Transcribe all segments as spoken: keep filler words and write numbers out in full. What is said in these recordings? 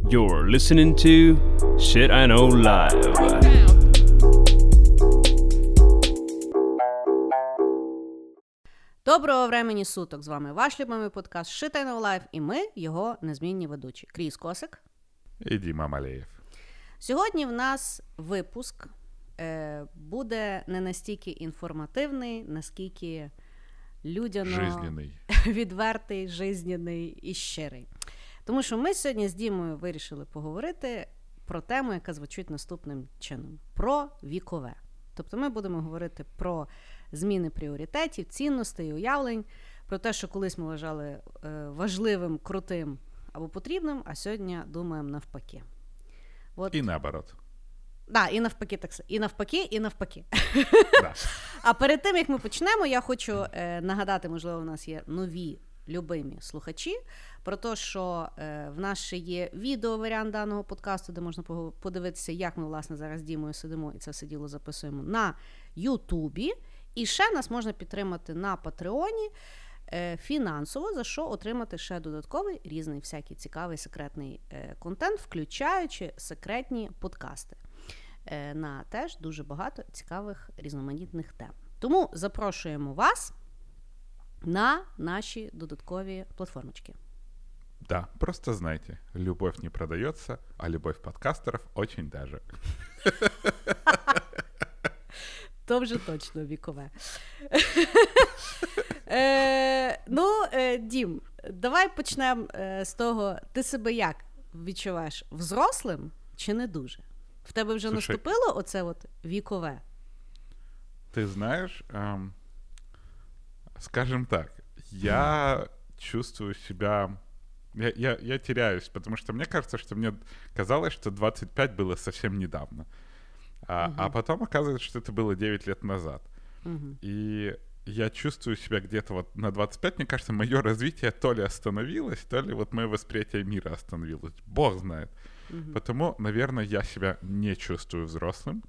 You're listening to Shit I Know Live. Доброго времені суток! З вами ваш любимий подкаст Shit I Know Live і ми, його незмінні ведучі. Крис Косик. І Дима Малієв. Сьогодні в нас випуск е, буде не настільки інформативний, наскільки людяно жизненний. Відвертий, жизненний і щирий. Тому що ми сьогодні з Дімою вирішили поговорити про тему, яка звучить наступним чином. Про вікове. Тобто ми будемо говорити про зміни пріоритетів, цінностей, уявлень, про те, що колись ми вважали важливим, крутим або потрібним, а сьогодні думаємо навпаки. От. І наоборот. Да, і навпаки, так, і навпаки, і навпаки. Да. А перед тим, як ми почнемо, я хочу е, нагадати, можливо, у нас є нові любимі слухачі, про те, що е, в нас ще є відеоваріант даного подкасту, де можна подивитися, як ми, власне, зараз з Дімою сидимо і це все діло записуємо на Ютубі. І ще нас можна підтримати на Патреоні е, фінансово, за що отримати ще додатковий різний всякий цікавий секретний е, контент, включаючи секретні подкасти. Е, на теж дуже багато цікавих різноманітних тем. Тому запрошуємо вас на наши додатковые платформочки. Да, просто знайте, любовь не продается, а любовь подкастеров очень даже. То вже точно вікове. Ну, Дім, давай почнемо з того, ти себе як відчуваєш, взрослим чи не дуже? В тебе вже наступило оце от вікове? Ти знаєш... Скажем так, я mm. чувствую себя... Я, я, я теряюсь, потому что мне кажется, что мне казалось, что двадцать пять было совсем недавно. А, mm-hmm. а потом оказывается, что это было девять лет назад. Mm-hmm. И я чувствую себя где-то вот на двадцать пять. Мне кажется, мое развитие то ли остановилось, то ли вот мое восприятие мира остановилось. Бог знает. Mm-hmm. Потому, наверное, я себя не чувствую взрослым.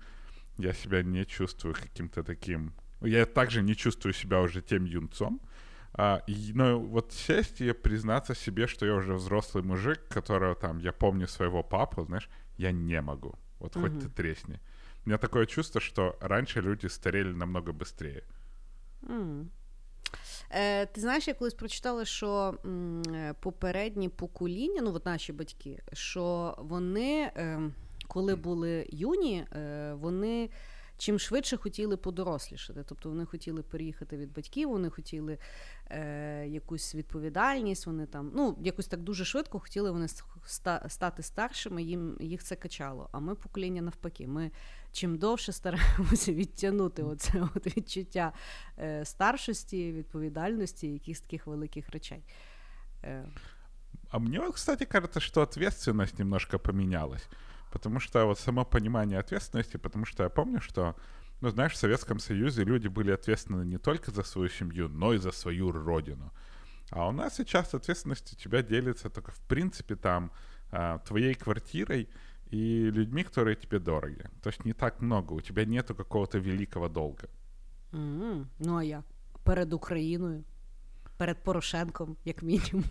Я себя не чувствую каким-то таким... Я также не чувствую себя уже тем юнцом. А, и, но вот сесть и признаться себе, что я уже взрослый мужик, которого там, я помню своего папу, знаешь, я не могу. Вот угу. хоть ты тресни. У меня такое чувство, что раньше люди старели намного быстрее. Угу. Е, ти знаєш, я колись прочитала, що м, попередні покоління, ну от наші батьки, що вони, е, коли були юні, е, вони... чим швидше хотіли подорослішати. Тобто вони хотіли переїхати від батьків, вони хотіли е, якусь відповідальність, вони там, ну, якось так дуже швидко хотіли вони ста, стати старшими, їм, їх це качало. А ми покоління навпаки. Ми чим довше стараємося відтягнути оце от відчуття е, старшості, відповідальності, якихось таких великих речей. Е. А мені, кстати, кажется, що відповідальність немножко поменялась. Потому что вот само понимание ответственности, потому что я помню, что, ну, знаешь, в Советском Союзе люди были ответственны не только за свою семью, но и за свою родину. А у нас сейчас ответственность у тебя делится только, в принципе, там, твоей квартирой и людьми, которые тебе дороги. То есть не так много, у тебя нету какого-то великого долга. Mm-hmm. Ну, а я перед Україною, перед Порошенком, як мінімум,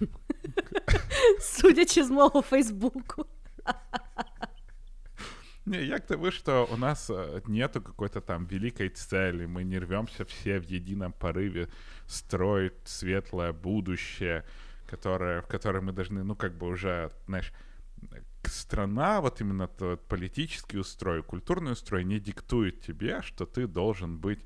судячи з мого Фейсбуку. Не, я к тому, что у нас нету какой-то там великой цели, мы не рвемся все в едином порыве строить светлое будущее, которое, в которое мы должны, ну, как бы уже, знаешь, страна, вот именно тот политический устрой, культурный устрой не диктует тебе, что ты должен быть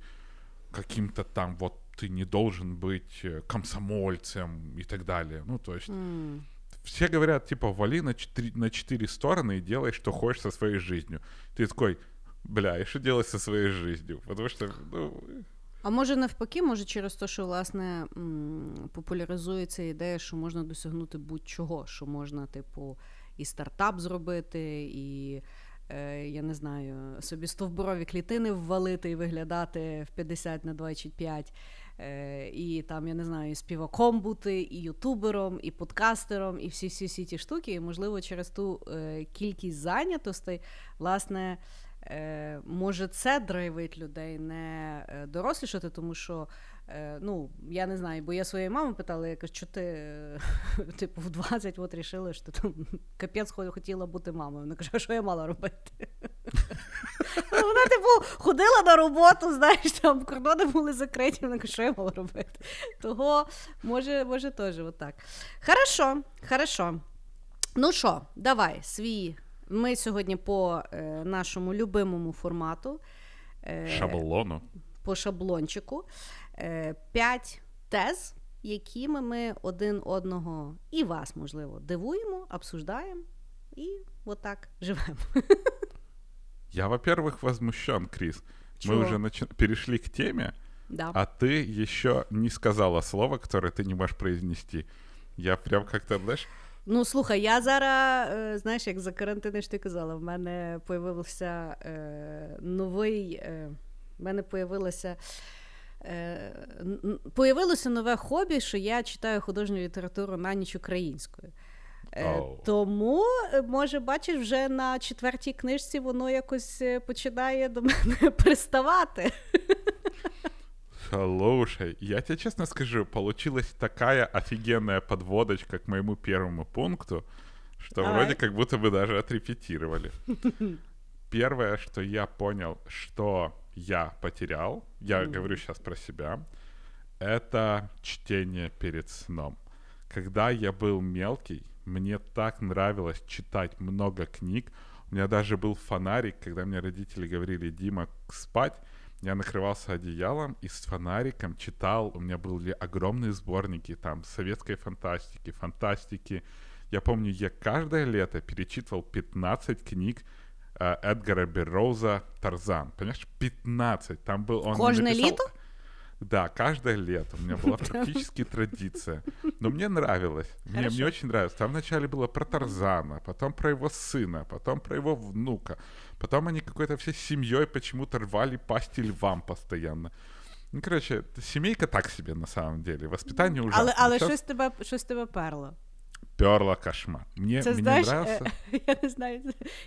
каким-то там, вот ты не должен быть комсомольцем и так далее, ну, то есть... Mm. Все говорят, типа, вали на четыре, на четыре стороны и делай, что хочешь со своей жизнью. Ты такой, бля, и что делать со своей жизнью? Потому что, ну... А може навпаки, може через те, що, власне, популяризується ідея, що можна досягнути будь-чого, що можна, типу, і стартап зробити, і, е, я не знаю, собі стовбурові клітини ввалити і виглядати в п'ятдесят на двадцять п'ять. І там, я не знаю, і співаком бути, і ютубером, і подкастером, і всі-всі-всі ті штуки. І, можливо, через ту е, кількість зайнятостей, власне, е, може це драйвить людей не дорослішати, тому що Е, ну, я не знаю, бо я своєї мами питала, я кажу, що ти, типу, в двадцять от рішила, що ти там капець хотіла бути мамою. Вона каже, а що я мала робити? Вона, типу, ходила на роботу, знаєш, там кордони були закриті, вона каже, що я мала робити? Того, може, може теж отак. Хорошо, хорошо. Ну що, давай, свій. Ми сьогодні по е, нашому любимому формату. Е, Шаблону. По шаблончику. Е, п'ять тез, якими ми один одного і вас, можливо, дивуємо, обсуждаємо і отак живемо. Я, во-первых, возмущен, Крис. Чего? Мы уже начи- перешли к теме, да. А ты еще не сказала слово, которое ты не можешь произнести. Я прям как-то, знаешь... Ну, слухай, я зараз, знаєш, як за карантини, що ти казала, в мене появився е, новий... Е, в мене появилося, е, появилося нове хобі, що я читаю художню літературу на ніч українською. Oh. Тому, може, бачиш, вже на четвертій книжці воно якось починає до мене приставати. Слушай, я тебе честно скажу, получилась такая офигенная подводочка к моему первому пункту, что Давай. Вроде как будто бы даже отрепетировали. Первое, что я понял, что я потерял, я mm. говорю сейчас про себя, это чтение перед сном. Когда я был мелкий, мне так нравилось читать много книг. У меня даже был фонарик, когда мне родители говорили, Дима, спать. Я накрывался одеялом и с фонариком читал. У меня были огромные сборники там советской фантастики, фантастики. Я помню, я каждое лето перечитывал пятнадцать книг э, Эдгара Берроуза «Тарзан». Понимаешь, пятнадцать. Там был он Кожное написал... лето? Да, каждое лето. У меня была практически традиция. Но мне нравилось. Мне, мне очень нравилось. Там вначале было про Тарзана, потом про его сына, потом про его внука. Потом они какой-то всей семьей почему-то рвали пасти львам постоянно. Ну, короче, семейка так себе на самом деле. Воспитание ужасно. Але, але щось тебе, щось тебе перло. Перла кошмар. Мне, це, мені знаєш, нравилося. Е, я не знаю,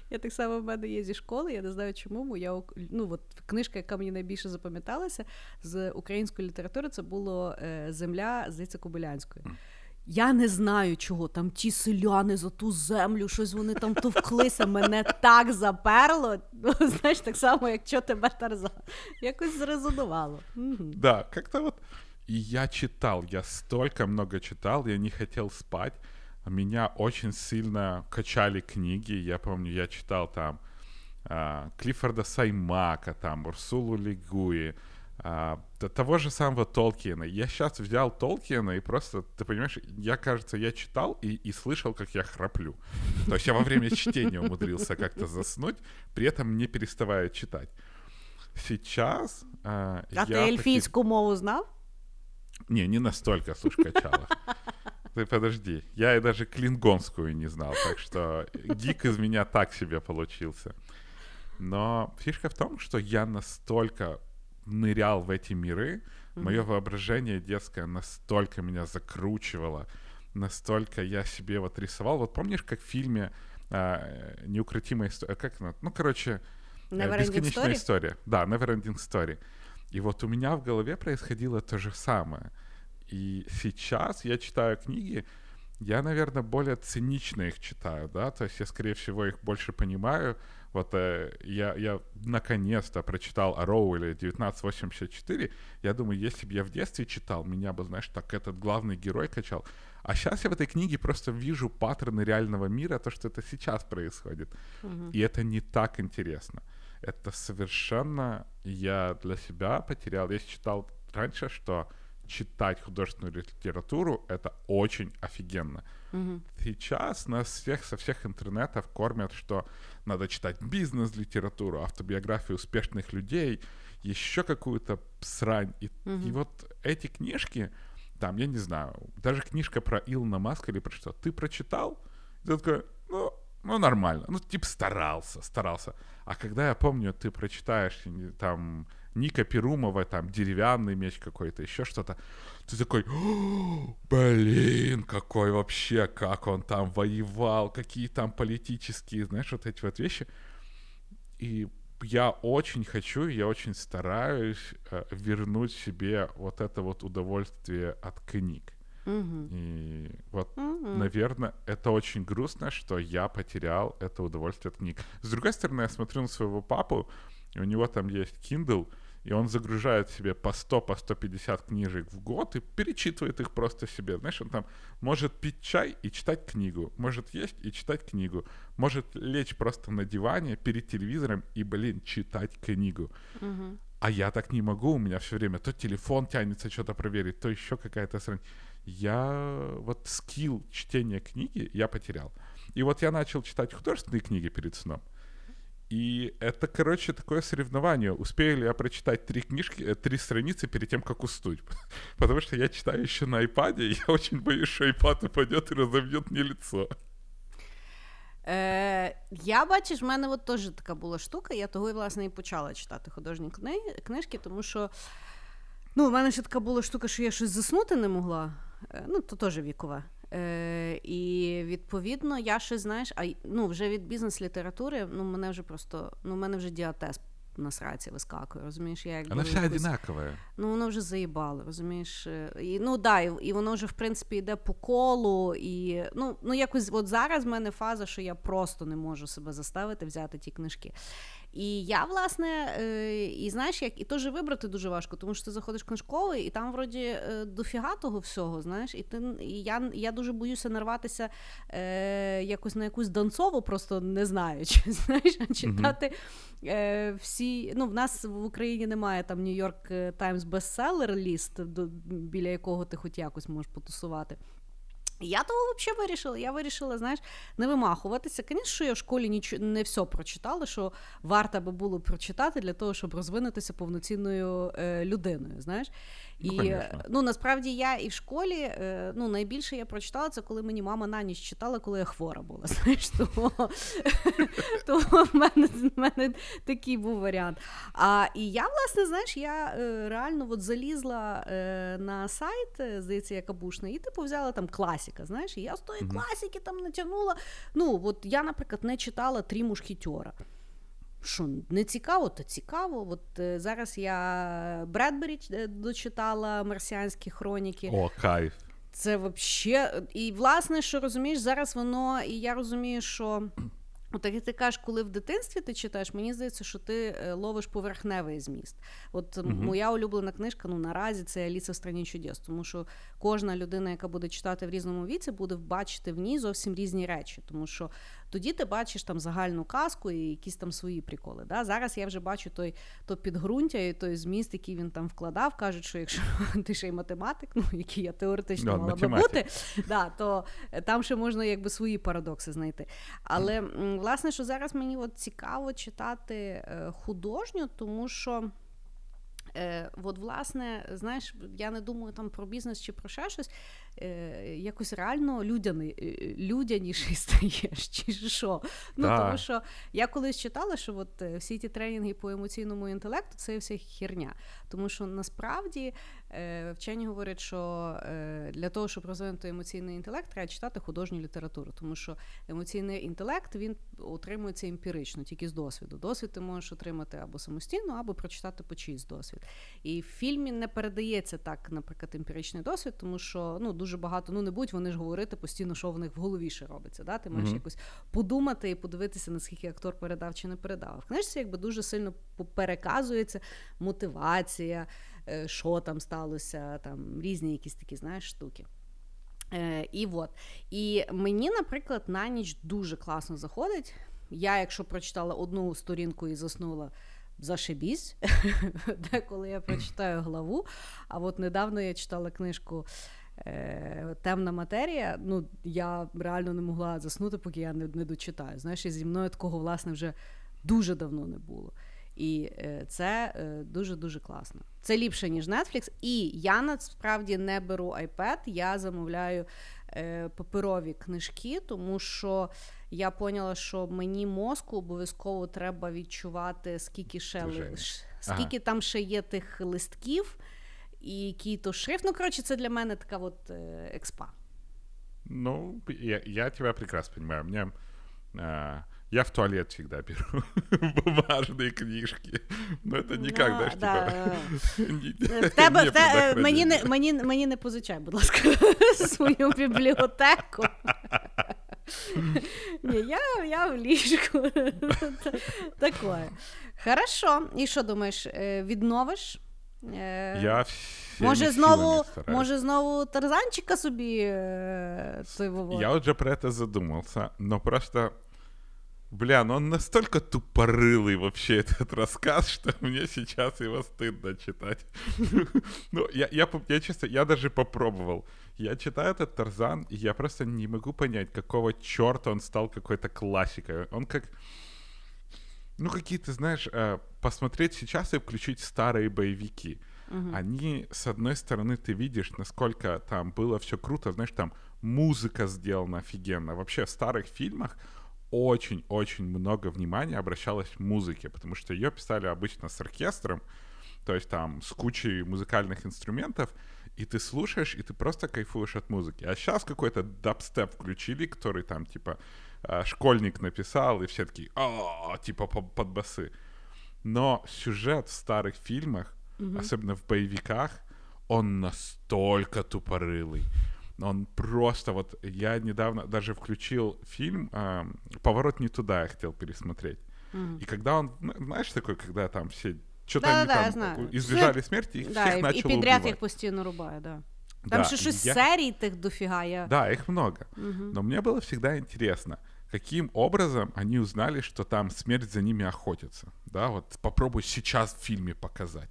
я так само в мене є зі школи, я не знаю чому, бо я, ну, от книжка, яка мені найбільше запам'яталася, з української літератури, це було «Земля» здається Кобилянської. Я не знаю чого, там ті селяни за ту землю, щось вони там товклися, мене так заперло, ну, знаєш, так само, як «Чо тебе, Тарзан», якось зрезонувало. Да, как-то вот, и я читал, я столько много читал, я не хотел спать. Меня очень сильно качали книги. Я помню, я читал там э, Клиффорда Саймака, там Урсулу Ле Гуин, э, того же самого Толкиена. Я сейчас взял Толкиена и просто, ты понимаешь, я, кажется, я читал и, и слышал, как я храплю. То есть я во время чтения умудрился как-то заснуть, при этом не переставая читать. Сейчас э, а я... А ты эльфийскую таки... мову знал? Не, не настолько, слушай, качало. Ты подожди, я и даже клингонскую не знал, так что гик из меня так себе получился. Но фишка в том, что я настолько нырял в эти миры, мое воображение детское настолько меня закручивало, настолько я себе вот рисовал. Вот помнишь, как в фильме а, «Неукротимая история», как она, ну, короче, Never «Бесконечная история». Да, «Never Ending Story». И вот у меня в голове происходило то же самое. И сейчас я читаю книги, я, наверное, более цинично их читаю, да, то есть я, скорее всего, их больше понимаю. Вот э, я, я наконец-то прочитал Оруэлла тысяча девятьсот восемьдесят четыре, я думаю, если бы я в детстве читал, меня бы, знаешь, так этот главный герой качал. А сейчас я в этой книге просто вижу паттерны реального мира, то, что это сейчас происходит. Угу. И это не так интересно. Это совершенно я для себя потерял. Я читал раньше, что... читать художественную литературу — это очень офигенно. Mm-hmm. Сейчас нас всех со всех интернетов кормят, что надо читать бизнес-литературу, автобиографии успешных людей, еще какую-то срань. И, mm-hmm. и вот эти книжки, там, я не знаю, даже книжка про Илона Маска или про что, ты прочитал, и ты такой, ну, ну, нормально, ну, типа старался, старался. А когда, я помню, ты прочитаешь там... Ника Перумова, там, деревянный меч какой-то, еще что-то. Ты такой, блин, какой вообще, как он там воевал, какие там политические, знаешь, вот эти вот вещи. И я очень хочу, я очень стараюсь вернуть себе вот это вот удовольствие от книг. Mm-hmm. И вот, mm-hmm. наверное, это очень грустно, что я потерял это удовольствие от книг. С другой стороны, я смотрю на своего папу, и у него там есть Kindle, и он загружает себе по сто, по сто пятьдесят книжек в год и перечитывает их просто себе. Знаешь, он там может пить чай и читать книгу, может есть и читать книгу, может лечь просто на диване перед телевизором и, блин, читать книгу. Mm-hmm. А я так не могу, у меня все время то телефон тянется что-то проверить, то еще какая-то срань. Я вот скилл чтения книги я потерял. И вот я начал читать художественные книги перед сном. И это, короче, такое соревнование. Успею ли я прочитать три книжки, три страницы перед тем, как уснуть. Потому что я читаю еще на iPad, и я очень боюсь, что iPad упадет и разобьет мне лицо. Е, я, бачиш, в мене от теж така була штука. Я того, власне, і почала читати художні кни- книжки, тому що ну, в мене ще така була штука, що я щось заснути не могла. Е, ну, то теж вікова. Е, і, відповідно, я ще, знаєш, а, ну, вже від бізнес-літератури, ну, мене вже просто, ну, в мене вже діатез на сраці вискакує, розумієш? Я, як вона вся якусь... одинакова. Ну, воно вже заїбало, розумієш? І, ну, да, і, і воно вже, в принципі, йде по колу, і, ну, ну, якось, от зараз в мене фаза, що я просто не можу себе заставити взяти ті книжки. І я, власне, і знаєш, як, і теж вибрати дуже важко, тому що ти заходиш в книжковий, і там, вроді, дофіга того всього, знаєш, і, ти, і я, я дуже боюся нарватися е, якось на якусь Донцову, просто не знаю, чи, знаєш, читати е, всі, ну, в нас в Україні немає там New York Times бестселер-ліст, біля якого ти хоч якось можеш потусувати. Я того взагалі вирішила. Я вирішила, знаєш, не вимахуватися. Конечно, що я в школі ніч... не все прочитала, що варто би було прочитати для того, щоб розвинутися повноцінною е, людиною, знаєш. І, ну, ну, насправді, я і в школі, е, ну, найбільше я прочитала, це коли мені мама на ніч читала, коли я хвора була, знаєш, тому в мене такий був варіант. І я, власне, знаєш, я реально залізла на сайт, здається, як абушний, і типу взяла там класі. Знаєш, я з тої mm-hmm. класики там натягнула. Ну, от я, наприклад, не читала «Три мушкетера». Що, не цікаво, то цікаво. От е, зараз я Бредбері дочитала «Марсіанські хроніки». О, кайф. Це взагалі... І, власне, що розумієш, зараз воно... І я розумію, що... От як ти кажеш, коли в дитинстві ти читаєш, мені здається, що ти ловиш поверхневий зміст. От mm-hmm. моя улюблена книжка, ну, наразі це «Аліса в страні чудес», тому що кожна людина, яка буде читати в різному віці, буде бачити в ній зовсім різні речі, тому що тоді ти бачиш там загальну казку і якісь там свої приколи. Да? Зараз я вже бачу той, то підґрунтя і той зміст, який він там вкладав. Кажуть, що якщо ти ще й математик, ну, який я теоретично no, мала математик. би бути, да, то там ще можна якби свої парадокси знайти. Але, mm. власне, що зараз мені от цікаво читати художню, тому що Е, от, власне, знаєш, я не думаю там про бізнес чи про ще щось, е, якось реально людяний, людяніший стаєш, чи що. Ну, да. Тому що я колись читала, що от всі ті тренінги по емоційному інтелекту – це вся херня. Тому що, насправді, е, вчені говорять, що е, для того, щоб розвинути емоційний інтелект, треба читати художню літературу. Тому що емоційний інтелект, він отримується емпірично, тільки з досвіду. Досвід ти можеш отримати або самостійно, або прочитати по чийсь досвід. І в фільмі не передається так, наприклад, емпіричний досвід, тому що ну, дуже багато, ну не будуть вони ж говорити постійно, що в них в голові ще робиться. Да? Ти маєш mm-hmm. якось подумати і подивитися, наскільки актор передав чи не передав. В книжці якби дуже сильно переказується мотивація, що там сталося, там різні якісь такі, знаєш, штуки. Е, і от. І мені, наприклад, на ніч дуже класно заходить. Я, якщо прочитала одну сторінку і заснула, зашибісь, коли я прочитаю главу. А от недавно я читала книжку «Темна матерія». Ну, я реально не могла заснути, поки я не, не дочитаю. Знаєш, і зі мною такого, власне, вже дуже давно не було. І це дуже-дуже класно. Це ліпше, ніж Netflix. І я, насправді, не беру iPad, я замовляю паперові книжки, тому що я поняла, що мені мозку обов'язково треба відчувати, скільки ще ли... скільки ага. там ще є тих листків і який то шрифт. Ну, коротше, це для мене така от експа. Ну, я, я тебе прекрасно розумію. Мені... Я в туалет всегда беру бумажные книжки. Ну, це никак, знаєш, типа... Мені не позичай, будь ласка, свою бібліотеку. Ні, я в ліжку. Такое. Хорошо. І що думаєш, відновиш? Я може знову, може знову Тарзанчика собі той виводить? Я вже про це задумався, але просто... Бля, ну он настолько тупорылый вообще этот рассказ, что мне сейчас его стыдно читать. Ну, я, я, я честно, я даже попробовал. Я читаю этот Тарзан, и я просто не могу понять, какого черта он стал какой-то классикой. Он как... Ну, какие-то, знаешь, посмотреть сейчас и включить старые боевики. Угу. Они, с одной стороны, ты видишь, насколько там было все круто, знаешь, там музыка сделана офигенно. Вообще в старых фильмах очень-очень много внимания обращалось к музыке, потому что ее писали обычно с оркестром, то есть там с кучей музыкальных инструментов, и ты слушаешь, и ты просто кайфуешь от музыки. А сейчас какой-то дабстеп включили, который там типа школьник написал, и все такие «а-а-а», типа под басы. Но сюжет в старых фильмах, mm-hmm. особенно в боевиках, он настолько тупорылый. Он просто вот... Я недавно даже включил фильм э, «Поворот не туда» я хотел пересмотреть. Mm-hmm. И когда он... Знаешь, такой, когда там все... Что-то да, они да, там избежали смерти, их да, всех и, начало убивать. Да, и подряд убивать. Их постійно рубаю, да. Там да, же шесть я... серий тих дофига. Я... Да, их много. Mm-hmm. Но мне было всегда интересно, каким образом они узнали, что там смерть за ними охотится. Да, вот попробуй сейчас в фильме показать.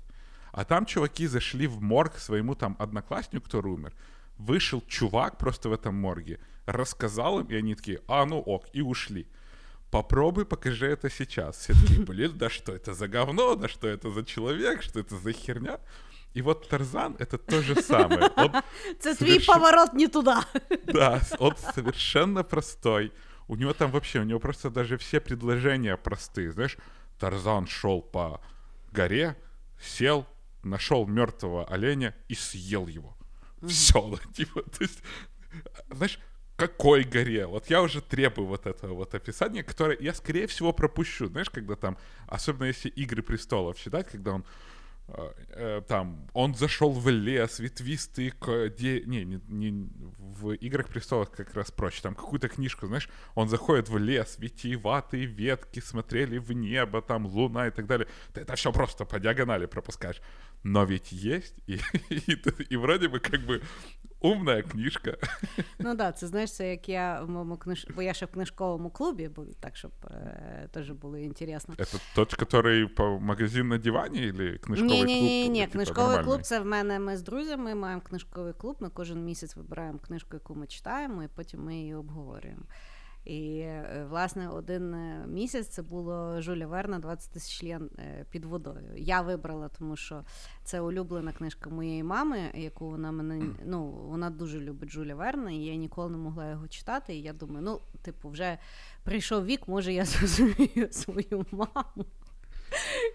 А там чуваки зашли в морг к своему там однокласснику, который умер. Вышел чувак просто в этом морге, рассказал им, и они такие, а, ну ок, и ушли. Попробуй, покажи это сейчас. Все такие, блин, да что это за говно, да что это за человек, что это за херня. И вот Тарзан — это то же самое. Это твой поворот не туда. Да, он совершенно простой. У него там вообще, у него просто даже все предложения простые. Знаешь, Тарзан шел по горе, сел, нашел мертвого оленя и съел его. Все, типа, то есть, знаешь, какой горе? Вот я уже требую вот этого вот описания, которое я, скорее всего, пропущу. Знаешь, когда там, особенно если «Игры престолов» считать, когда он э, э, там, он зашел в лес, ветвистый, де... не, не, не, в «Играх престолов» как раз проще, там какую-то книжку, знаешь, он заходит в лес, витиеватые ветки смотрели в небо, там луна и так далее. Ты это все просто по диагонали пропускаешь. Но ведь есть, и, і, і вроде бы, как бы, умна книжка. Ну да, це, знаєш, це як я в моєму книж... Бо я ще в книжковому клубі був, так, щоб е, теж було інтересно. Це тот, який по магазин на дивані, або книжковий клуб? Ні-ні-ні, книжковий нормальний? Клуб, це в мене, ми з друзями маємо книжковий клуб, ми кожен місяць вибираємо книжку, яку ми читаємо, і потім ми її обговорюємо. І, власне, один місяць це було Жюля Верна двадцять тисяч льє під водою. Я вибрала, тому що це улюблена книжка моєї мами, яку вона мене, ну, вона дуже любить Жюля Верна, і я ніколи не могла його читати, і я думаю, ну, типу, вже прийшов вік, може я зрозумію свою маму.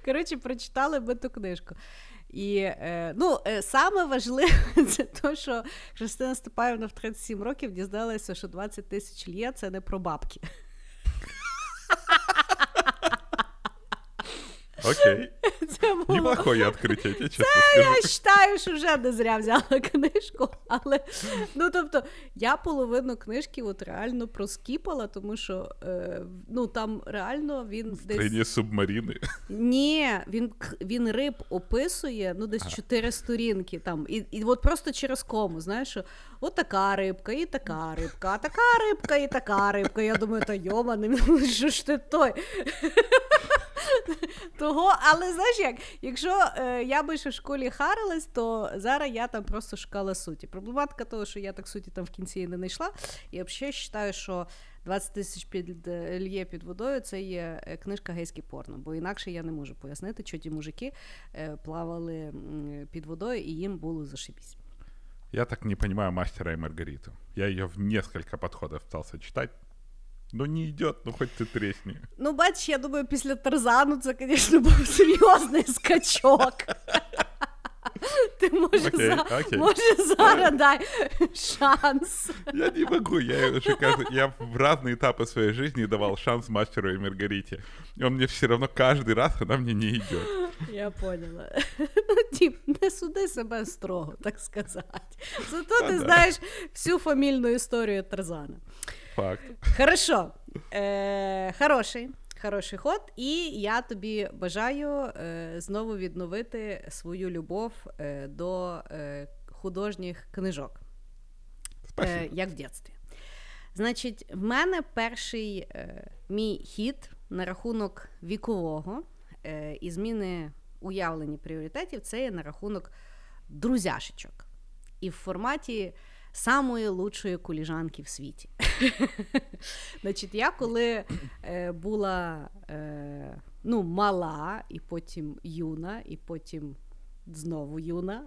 Коротше, прочитали би ту книжку. І, ну, саме важливе це те, що Христина Степаївна в тридцять сім років дізналася, що двадцять тисяч льє – це не про бабки. Окей. Неплохое відкриття, я чесно скажу. Я вважаю, що вже не зря взяла книжку, але, ну, тобто, я половину книжки от реально проскіпала, тому що, е, ну, там реально він десь... Трені субмаріни? Ні, він, він риб описує, ну, десь чотири сторінки там, і, і от просто через кому, знаєш, що от така рибка, і така рибка, а така рибка, і така рибка, я думаю, та йома, не мені, що ж ти той... Того, але знаєш як, якщо е, я би ще в школі харилась, то зараз я там просто шукала суті. Проблематика того, що я так суті там в кінці не знайшла. Я взагалі вважаю, що двадцять тисяч під льє під водою це є книжка гейське порно, бо інакше я не можу пояснити, що ті мужики е, плавали під водою і їм було зашибісь. Я так не розумію «Мастера і Маргариту». Я її в несколько підходів пытался читати. Ну, не йде, ну, хоч ти тресні. Ну, бачиш, я думаю, після Тарзану це, звісно, був серйозний скачок. Ти Може, окей, за... окей. Може зараз дай шанс. Я не могу. Я, каждый... я в разные этапы своей жизни давал шанс мастеру и Маргарите. И он мне все равно каждый раз, она мне не идет. Я поняла. Дім, не суди себе строго, так сказати. Зато а ти да. знаєш всю фамільну історію Тарзана. Факт. Хорошо. Е, хороший. Хороший ход, і я тобі бажаю е, знову відновити свою любов е, до е, художніх книжок, е, як в дитинстві. Значить, в мене перший е, мій хід на рахунок вікового е, і зміни уявлені пріоритетів, це є на рахунок друзяшечок. І в форматі самої лучшої куліжанки в світі. Значить, я коли е, була е, ну, мала, і потім юна, і потім знову юна,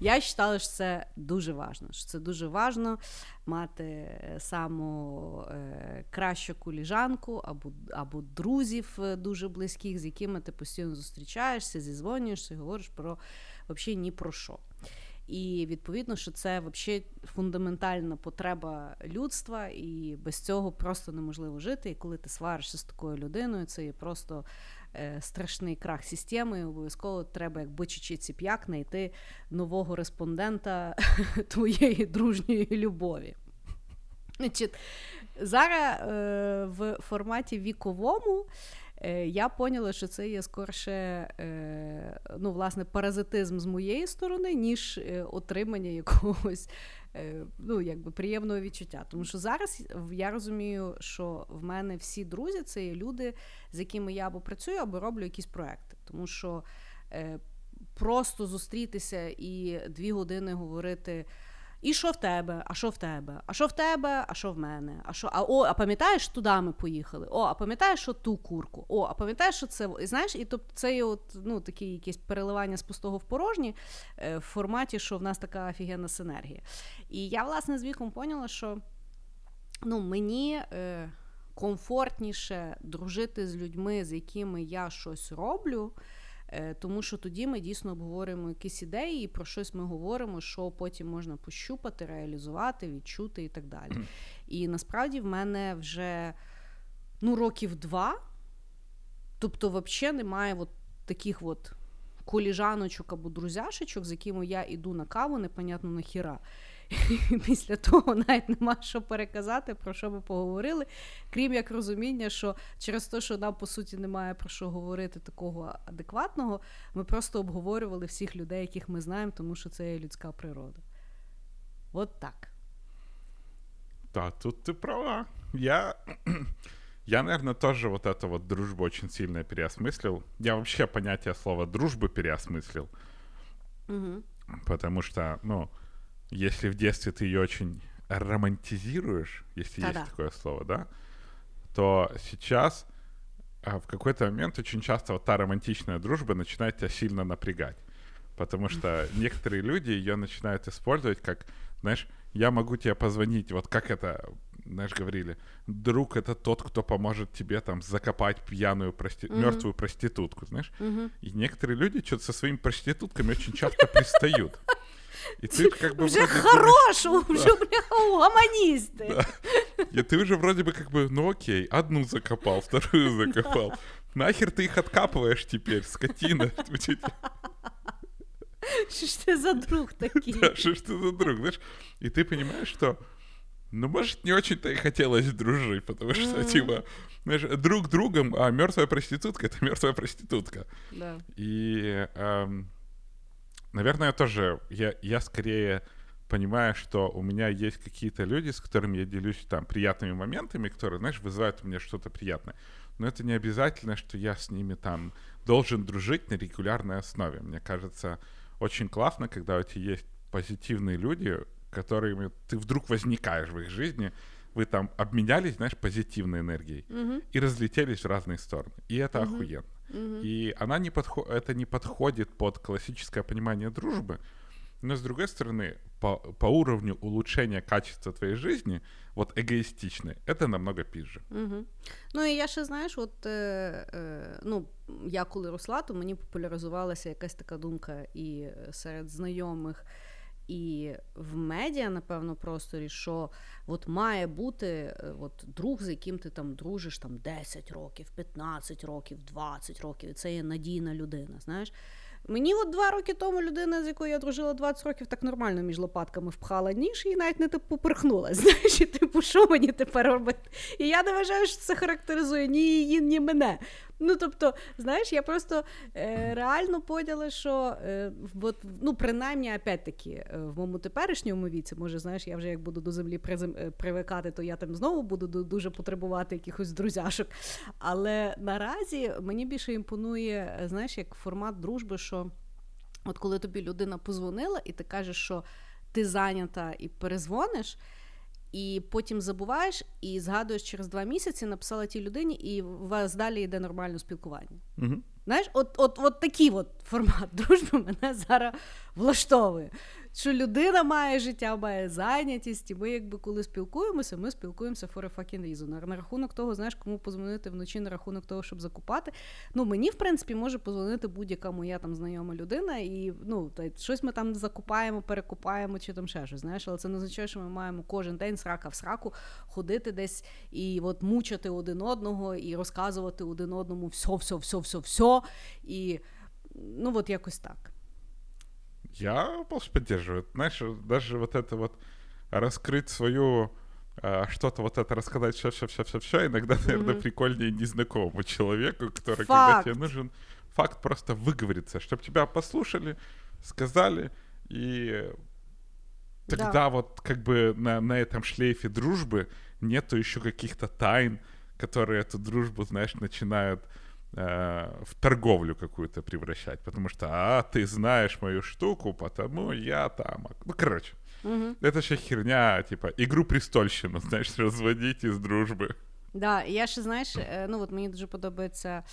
я вважала, що це дуже важливо. Що це дуже важливо мати саму е, кращу куліжанку або, або друзів дуже близьких, з якими ти постійно зустрічаєшся, зізвонюєшся і говориш про взагалі ні про що. І відповідно, що це взагалі фундаментальна потреба людства, і без цього просто неможливо жити. І коли ти сваришся з такою людиною, це є просто е, страшний крах системи, і обов'язково треба, як бичачий ціп'як, знайти нового респондента твоєї дружньої любові. Значить, зараз е, в форматі віковому я поняла, що це є скорше, ну, власне, паразитизм з моєї сторони, ніж отримання якогось, ну, якби приємного відчуття. Тому що зараз я розумію, що в мене всі друзі – це є люди, з якими я або працюю, або роблю якісь проекти. Тому що просто зустрітися і дві години говорити: і що в тебе, а що в тебе, а що в тебе, а що в мене, а що, а о, а пам'ятаєш, туди ми поїхали, о, а пам'ятаєш, що ту курку, о, а пам'ятаєш, що це, і знаєш, і тобто це є от, ну, такі якісь переливання з пустого в порожнє в форматі, що в нас така офігенна синергія. І я, власне, з віком поняла, що, ну, мені е, комфортніше дружити з людьми, з якими я щось роблю, тому що тоді ми дійсно обговорюємо якісь ідеї, і про щось ми говоримо, що потім можна пощупати, реалізувати, відчути і так далі. І насправді в мене вже, ну, років два, тобто взагалі немає от таких от коліжаночок або друзяшечок, з якими я йду на каву, непонятно нахіра. І після того навіть нема що переказати, про що ми поговорили, крім як розуміння, що через те, що нам, по суті, немає про що говорити такого адекватного, ми просто обговорювали всіх людей, яких ми знаємо, тому що це є людська природа. От так. Да, тут ти права. Я, я наверное, тоже вот эту вот дружбу очень сильно переосмыслил. Я вообще понятие слова «дружбы» переосмыслил. Угу. Потому что, ну, если в детстве ты ее очень романтизируешь, если да-да. Есть такое слово, да, то сейчас в какой-то момент очень часто вот та романтичная дружба начинает тебя сильно напрягать. Потому что некоторые люди ее начинают использовать как, знаешь, я могу тебе позвонить, вот как это, знаешь, говорили, друг — это тот, кто поможет тебе там закопать пьяную, прости... mm-hmm. мертвую проститутку, знаешь. Mm-hmm. И некоторые люди что-то со своими проститутками очень часто пристают. И ты как бы уже хорош, уже, бляха, угомонись ты. Да. И ты уже вроде бы как бы, ну окей, одну закопал, вторую закопал. Нахер ты их откапываешь теперь, скотина? Что ж ты за друг такие? Да, что ж ты за друг, знаешь? И ты понимаешь, что, ну, может, не очень-то и хотелось дружить, потому что, типа, знаешь, друг другом, а мертвая проститутка — это мертвая проститутка. Да. И... Эм, наверное, тоже я, я скорее понимаю, что у меня есть какие-то люди, с которыми я делюсь там приятными моментами, которые, знаешь, вызывают у меня что-то приятное. Но это не обязательно, что я с ними там должен дружить на регулярной основе. Мне кажется, очень классно, когда у тебя есть позитивные люди, которыми ты вдруг возникаешь в их жизни, вы там обменялись, знаешь, позитивной энергией mm-hmm. и разлетелись в разные стороны. И это mm-hmm. охуенно. Mm-hmm. И она не подход... это не подходит под классическое понимание дружбы, Но, с другой стороны, по, по уровню улучшения качества твоей жизни, вот эгоистичный, это намного пизже. Угу. Ну, і я ще, знаєш, от, е, е, ну, я коли росла, то мені популяризувалася якась така думка і серед знайомих, і в медіа, напевно, просторі, що от має бути от друг, з яким ти там дружиш там, десять років, п'ятнадцять років, двадцять років, і це є надійна людина, знаєш. Мені от два роки тому людина, з якою я дружила двадцять років, так нормально між лопатками впхала ніж і навіть не типу, поперхнулась, знаєш, і типу, що мені тепер робити? І я не вважаю, що це характеризує ні її, ні мене. Ну, тобто, знаєш, я просто е, реально поняла, що, е, от, ну, принаймні, опять-таки, е, в моєму теперішньому віці, може, знаєш, я вже як буду до землі призем, е, привикати, то я там знову буду до, дуже потребувати якихось друзяшок, але наразі мені більше імпонує, знаєш, як формат дружби, що от коли тобі людина позвонила і ти кажеш, що ти зайнята і перезвониш, і потім забуваєш, і згадуєш через два місяці, написала тій людині, і у вас далі йде нормальне спілкування. Угу. Знаєш, от, от, от такий от формат дружби мене зараз влаштовує. Що людина має життя, має зайнятість, і ми якби коли спілкуємося, ми спілкуємося for a fucking reason. На, на рахунок того, знаєш, кому позвонити вночі, на рахунок того, щоб закупати. Ну, мені, в принципі, може позвонити будь-яка моя там знайома людина, і, ну, та, щось ми там закупаємо, перекупаємо, чи там ще щось, знаєш, але це не означає, що ми маємо кожен день срака в сраку ходити десь і от мучити один одного, і розказувати один одному все-все-все-все-все, і, ну, от якось так. Я полностью поддерживаю. Знаешь, даже вот это вот раскрыть свою, э, что-то вот это рассказать, все-все-все-все-все, иногда, наверное, mm-hmm. прикольнее незнакомому человеку, который, факт. Когда тебе нужен факт, просто выговориться, чтобы тебя послушали, сказали, и тогда да. вот как бы на, на этом шлейфе дружбы нету еще каких-то тайн, которые эту дружбу, знаешь, начинают... в торговлю какую-то превращать, потому что, а, ты знаешь мою штуку, потому я там... Ну, короче, угу. это ще херня, типа, Ігру престольщину, знаєш, розводити з дружби. Да, я ще, знаєш, ну, от мені дуже подобається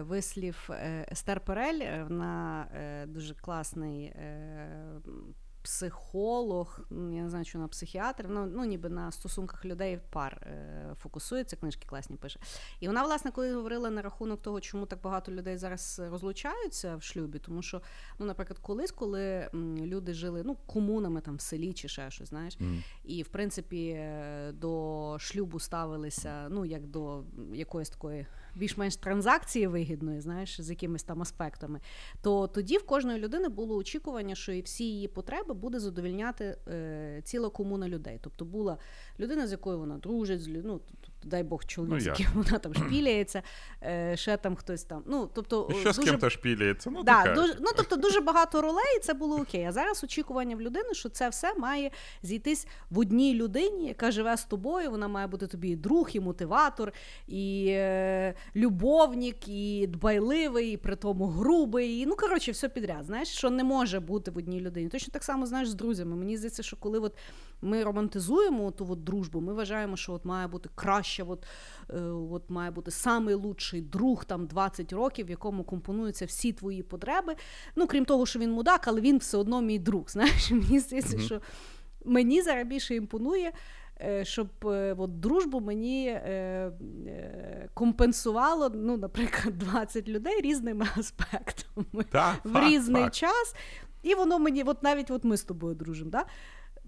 вислів Естер Перель, вона дуже класний психолог, я не знаю, що вона психіатр, ну, ну ніби на стосунках людей пар е, фокусується, книжки класні пише. І вона, власне, коли говорила на рахунок того, чому так багато людей зараз розлучаються в шлюбі, тому що, ну, наприклад, колись, коли люди жили, ну, комунами там в селі чи ще щось, знаєш, mm. і, в принципі, до шлюбу ставилися, ну, як до якоїсь такої більш-менш транзакції вигідної, знаєш, з якимись там аспектами, то тоді в кожної людини було очікування, що і всі її потреби буде задовольняти е, ціла комуна людей. Тобто була людина, з якою вона дружить, ну, дай Бог, чоловік, з ну, яким вона там шпіляється, е, ще там хтось там. Ну, тобто, ще з ким-то шпіляється. Ну, да, дуже, ну, тобто дуже багато ролей, і це було окей. А зараз очікування в людини, що це все має зійтись в одній людині, яка живе з тобою, вона має бути тобі і друг, і мотиватор, і е, любовник, і дбайливий, і при тому грубий, і, ну, коротше, все підряд, знаєш, що не може бути в одній людині. Точно так само, знаєш, з друзями. Мені здається, що коли от ми романтизуємо ту от дружбу, ми вважаємо, що от має бути краще, от, е, от має бути самий лучший друг, там, двадцять років, в якому компонуються всі твої потреби. Ну, крім того, що він мудак, але він все одно мій друг, знаєш. Мені здається, що мені зараз більше імпонує, щоб от, дружбу мені е, е, компенсувало, ну, наприклад, двадцять людей різними аспектами, так, в факт, різний факт. час. І воно мені, от навіть от ми з тобою дружимо, да?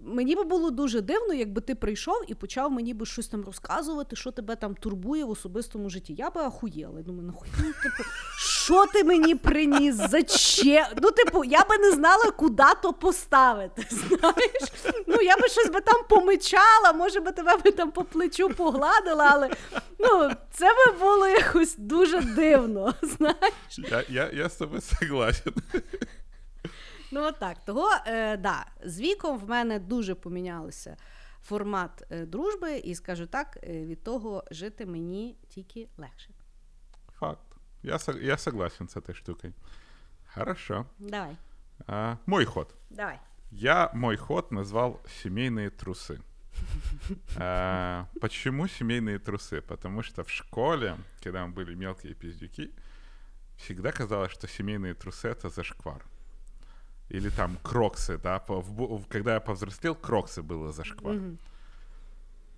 Мені би було дуже дивно, якби ти прийшов і почав мені би щось там розказувати, що тебе там турбує в особистому житті. Я би ахуєла. Думаю, нахуй, ну, типу, що ти мені приніс? Зачем? Ну, типу, я би не знала, куди то поставити, знаєш? Ну, я би щось би там помичала, може би тебе би там по плечу погладила, але, ну, це би було якось дуже дивно, знаєш? Я, я, я з тобою согласен. Ну, от так. Того, е, да, з віком в мене дуже помінялися формат е, дружби, і, скажу так, е, від того жити мені тільки легше. Факт. Я, я согласен з цією штукою. Хорошо. Давай. А, мой ход. Давай. Я мой ход назвал «Семейные трусы». а, почему «Семейные трусы»? Потому что в школе, когда мы были мелкие пиздюки, всегда казалось, что «Семейные трусы» — это зашквар. Или там кроксы, да, когда я повзрослел, кроксы было зашквар. Mm-hmm.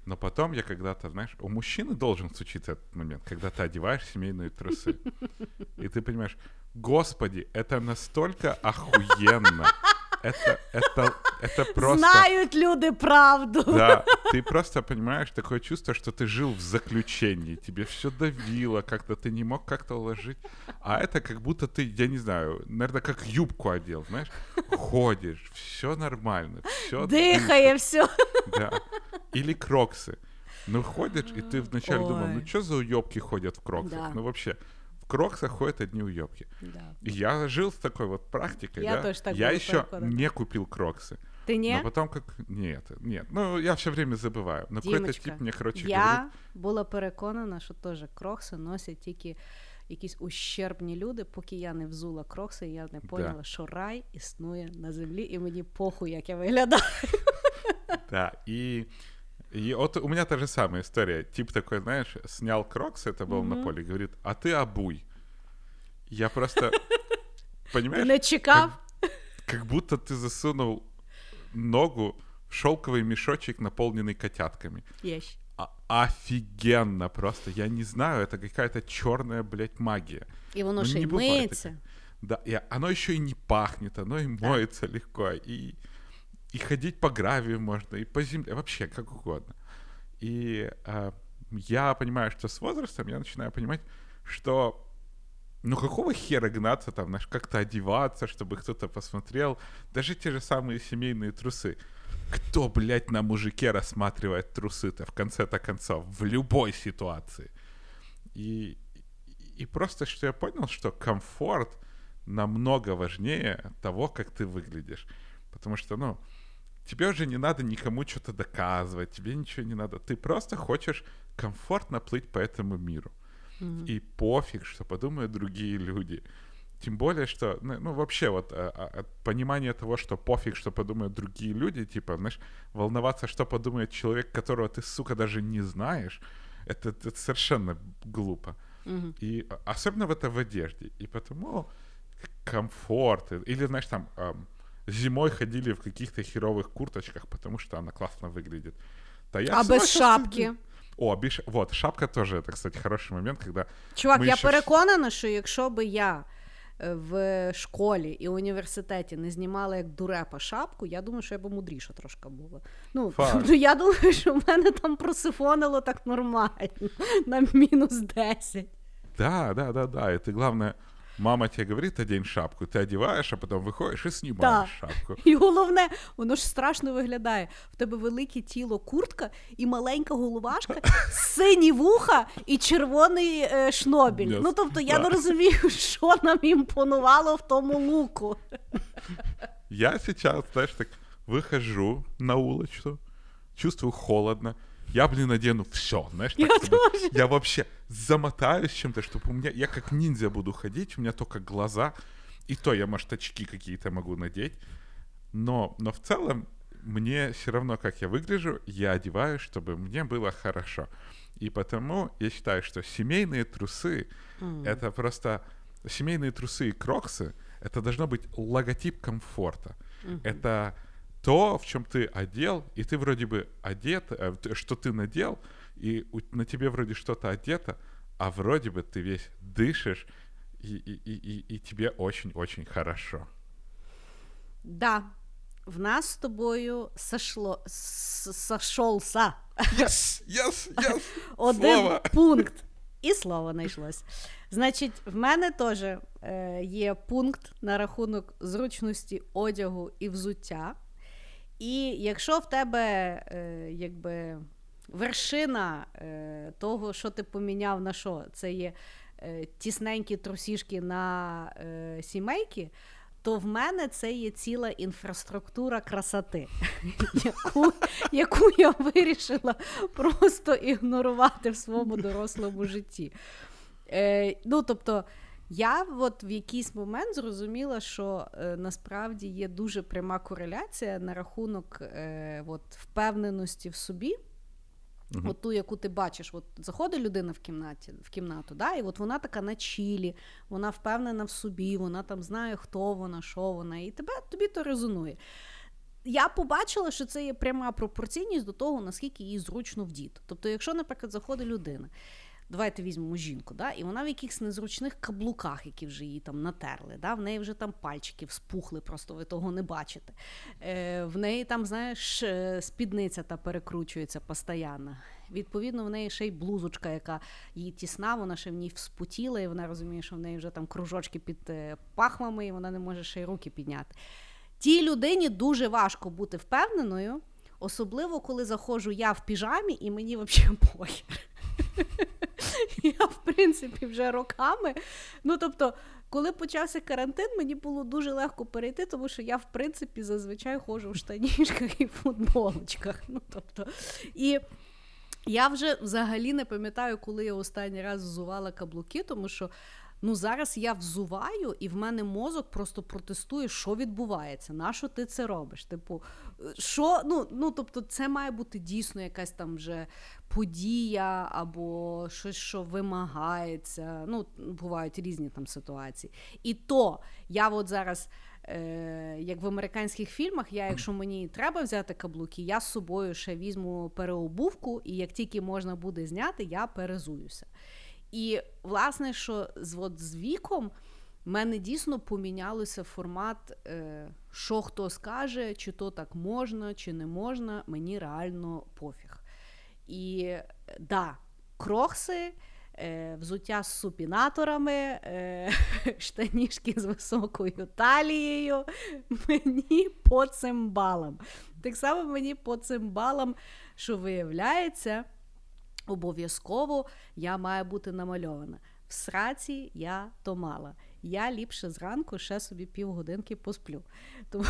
Но потом я когда-то, знаешь, у мужчины должен случиться этот момент, когда ты одеваешь семейные трусы. И ты понимаешь, господи, это настолько охуенно. Это, это, это просто... Знают люди правду. Да, ты просто понимаешь такое чувство, что ты жил в заключении. Тебе все давило как-то, ты не мог как-то уложить. А это как будто ты, я не знаю, наверное, как юбку одел, знаешь. Ходишь, все нормально. Все дыхая, все. Да. Или кроксы. Ну, ходишь, и ты вначале Ой. думал, ну, что за уебки ходят в кроксах? Да. Ну, вообще... В кроксах ходят одни уёбки. Да. И я жил с такой вот практикой. Я да? тоже так Я еще не купил кроксы. Ты не? Но потом как... Нет, нет. Ну, я все время забываю. Но какой-то тип мне, короче, я говорит... була переконана, що теж крокси носять тільки якісь ущербні люди, поки я не взула крокси, я не поняла, да. що рай існує на землі, і мені похуй, як я виглядаю. Да, і... И вот у меня та же самая история. Тип такой, знаешь, снял кроксы, это было mm-hmm. на поле, говорит, а ты обуй. Я просто, понимаешь, начекав. Как, как будто ты засунул ногу в шелковый мешочек, наполненный котятками. Yes. О- офигенно просто. Я не знаю, это какая-то черная, блядь, магия. И воно же и мыется. Да, и оно еще и не пахнет, оно и да. моется легко, и... И ходить по гравию можно, и по земле, вообще как угодно. И э, я понимаю, что с возрастом я начинаю понимать, что ну какого хера гнаться там, знаешь, как-то одеваться, чтобы кто-то посмотрел. Даже те же самые семейные трусы. Кто, блядь, на мужике рассматривает трусы-то в конце-то концов, в любой ситуации? И, и просто, что я понял, что комфорт намного важнее того, как ты выглядишь. Потому что, ну... Тебе уже не надо никому что-то доказывать, тебе ничего не надо. Ты просто хочешь комфортно плыть по этому миру. Mm-hmm. И пофиг, что подумают другие люди. Тем более, что... Ну, вообще, вот а, а, понимание того, что пофиг, что подумают другие люди, типа, знаешь, волноваться, что подумает человек, которого ты, сука, даже не знаешь, это, это совершенно глупо. Mm-hmm. И особенно в это в одежде. И потому комфорт... Или, знаешь, там... Зимой ходили в каких-то херовых курточках, потому что она классно выглядит. Да я а без шапки? Сидим. О, без... вот, шапка тоже, это, кстати, хороший момент, когда... Чувак, я ще... переконана, що якщо би я в школі і університеті не знімала як дурепа шапку, я думаю, що я би мудріша трошки була. Ну, тобто, я думаю, що в мене там просифонило так нормально, на мінус десять. Да, да, да, да, і ти, головне... Мама тебе говорит, одень шапку, ти одіваєш, а потім виходиш і знімаєш да. шапку. І головне, воно ж страшно виглядає. В тебе велике тіло куртка і маленька головашка, сині вуха і червоний е, шнобіль. Yes. Ну, тобто, я да. не розумію, що нам імпонувало в тому луку. Я сейчас, знаєш, так вихожу на вулицю, чувствую холодно. Я, блин, одену все, знаешь, я, так, чтобы, я вообще замотаюсь чем-то, чтобы у меня, я как ниндзя буду ходить, у меня только глаза, и то я, может, очки какие-то могу надеть, но, но в целом мне все равно, как я выгляжу, я одеваюсь, чтобы мне было хорошо, и потому я считаю, что семейные трусы, mm. это просто, семейные трусы и кроксы, это должно быть логотип комфорта, mm-hmm. это... то, в чем ты одел, и ты вроде бы одет, что ты надел, и на тебе вроде что-то одето, а вроде бы ты весь дышишь, и, и, и, и тебе очень-очень хорошо. Да, в нас с тобою сошло, сошелся. Yes, yes, yes. Один слово. Пункт. І слово знайшлось. Значить, в мене теж е, є пункт на рахунок зручності одягу і взуття. І якщо в тебе е, якби вершина е, того, що ти поміняв на що, це є е, тісненькі трусішки на е, сімейки, то в мене це є ціла інфраструктура красоти, яку, яку я вирішила просто ігнорувати в своєму дорослому житті. Е, ну, тобто, я от в якийсь момент зрозуміла, що е, насправді є дуже пряма кореляція на рахунок е, от, впевненості в собі Uh-huh. От ту, яку ти бачиш, от заходить людина в кімнаті, в кімнату, да, і от вона така на чілі, вона впевнена в собі, вона там знає, хто вона, що вона, і тебе, тобі то резонує. Я побачила, що це є пряма пропорційність до того, наскільки їй зручно вдіти. Тобто, якщо, наприклад, заходить людина, давайте візьмемо жінку, да, і вона в якихось незручних каблуках, які вже її там натерли, да, в неї вже там пальчики вспухли, просто ви того не бачите. Е, в неї там, знаєш, спідниця та перекручується постійно. Відповідно, в неї ще й блузочка, яка їй тісна, вона ще в ній вспотіла, і вона розуміє, що в неї вже там кружочки під пахвами, і вона не може ще й руки підняти. Тій людині дуже важко бути впевненою, особливо, коли заходжу я в піжамі, і мені взагалі похер. Я, в принципі, вже роками, ну, тобто, коли почався карантин, мені було дуже легко перейти, тому що я, в принципі, зазвичай ходжу в штанішках і в футболочках, ну, тобто, і я вже взагалі не пам'ятаю, коли я останній раз взувала каблуки, тому що, ну, зараз я взуваю, і в мене мозок просто протестує, що відбувається, на що ти це робиш, типу, що, ну, ну, тобто, це має бути дійсно якась там вже подія або щось, що вимагається, ну, бувають різні там ситуації. І то, я от зараз, е- як в американських фільмах, я, якщо мені треба взяти каблуки, я з собою ще візьму переобувку, і як тільки можна буде зняти, я перезуюся. І, власне, що з, от, з віком в мене дійсно помінялося формат, е, що хто скаже, чи то так можна, чи не можна, мені реально пофіг. І, да, крокси, е, взуття з супінаторами, е, штанішки з високою талією, мені по цим балам. Так само мені по цим балам, що виявляється, обов'язково я маю бути намальована. В сраці я то мала. Я ліпше зранку ще собі півгодинки посплю. Тому,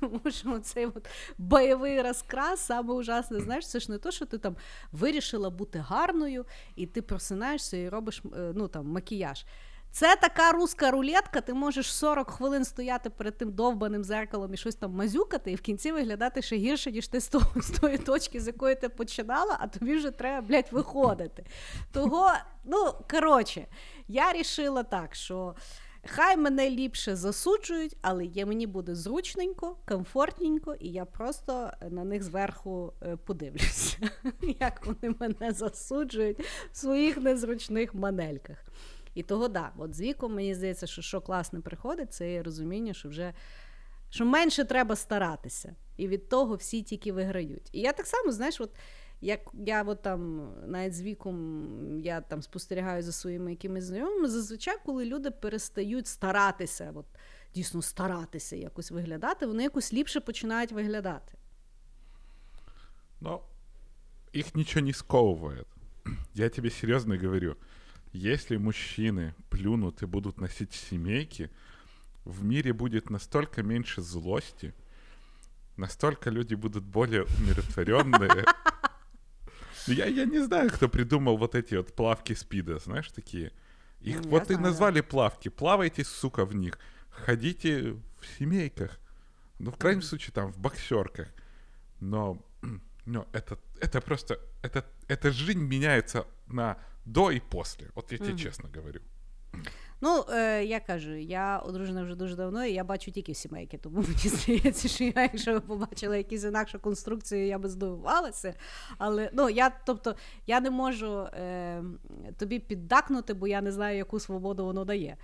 тому що цей от бойовий розкрас саме ужасне. Знаєш, це ж не то, що ти там вирішила бути гарною, і ти просинаєшся і робиш, ну, там, макіяж. Це така руська рулетка, ти можеш сорок хвилин стояти перед тим довбаним зеркалом і щось там мазюкати, і в кінці виглядати ще гірше, ніж ти з, того, з тої точки, з якої ти починала, а тобі вже треба, блядь, виходити. Того, ну, коротше, я рішила так, що хай мене ліпше засуджують, але я, мені буде зручненько, комфортненько, і я просто на них зверху подивлюся, як вони мене засуджують в своїх незручних манельках. І того, да, от з віком, мені здається, що що класне приходить, це є розуміння, що вже, що менше треба старатися. І від того всі тільки виграють. І я так само, знаєш, от, як я от там, навіть з віком, я там спостерігаю за своїми якимись знайомими, зазвичай, коли люди перестають старатися, от, дійсно старатися якось виглядати, вони якось ліпше починають виглядати. Ну, їх нічого не сковывает. Я тобі серйозно говорю. Если мужчины плюнут и будут носить семейки, в мире будет настолько меньше злости, настолько люди будут более умиротворенные. Я, я не знаю, кто придумал вот эти вот плавки спида, знаешь, такие. Их ну, вот и назвали плавки. Плавайте, сука, в них. Ходите в семейках. Ну, в крайнем случае, там, в боксерках. Но, но это, это просто... Это, это жизнь меняется на... До і після, от я тебе mm-hmm. чесно говорю. Ну, е, я кажу, я одружена вже дуже давно, і я бачу тільки сімейки, тому мені здається, що я, якщо б побачила якісь інакшу конструкцію, я би здивувалася. Але, ну, я, тобто, я не можу е, тобі піддакнути, бо я не знаю, яку свободу воно дає.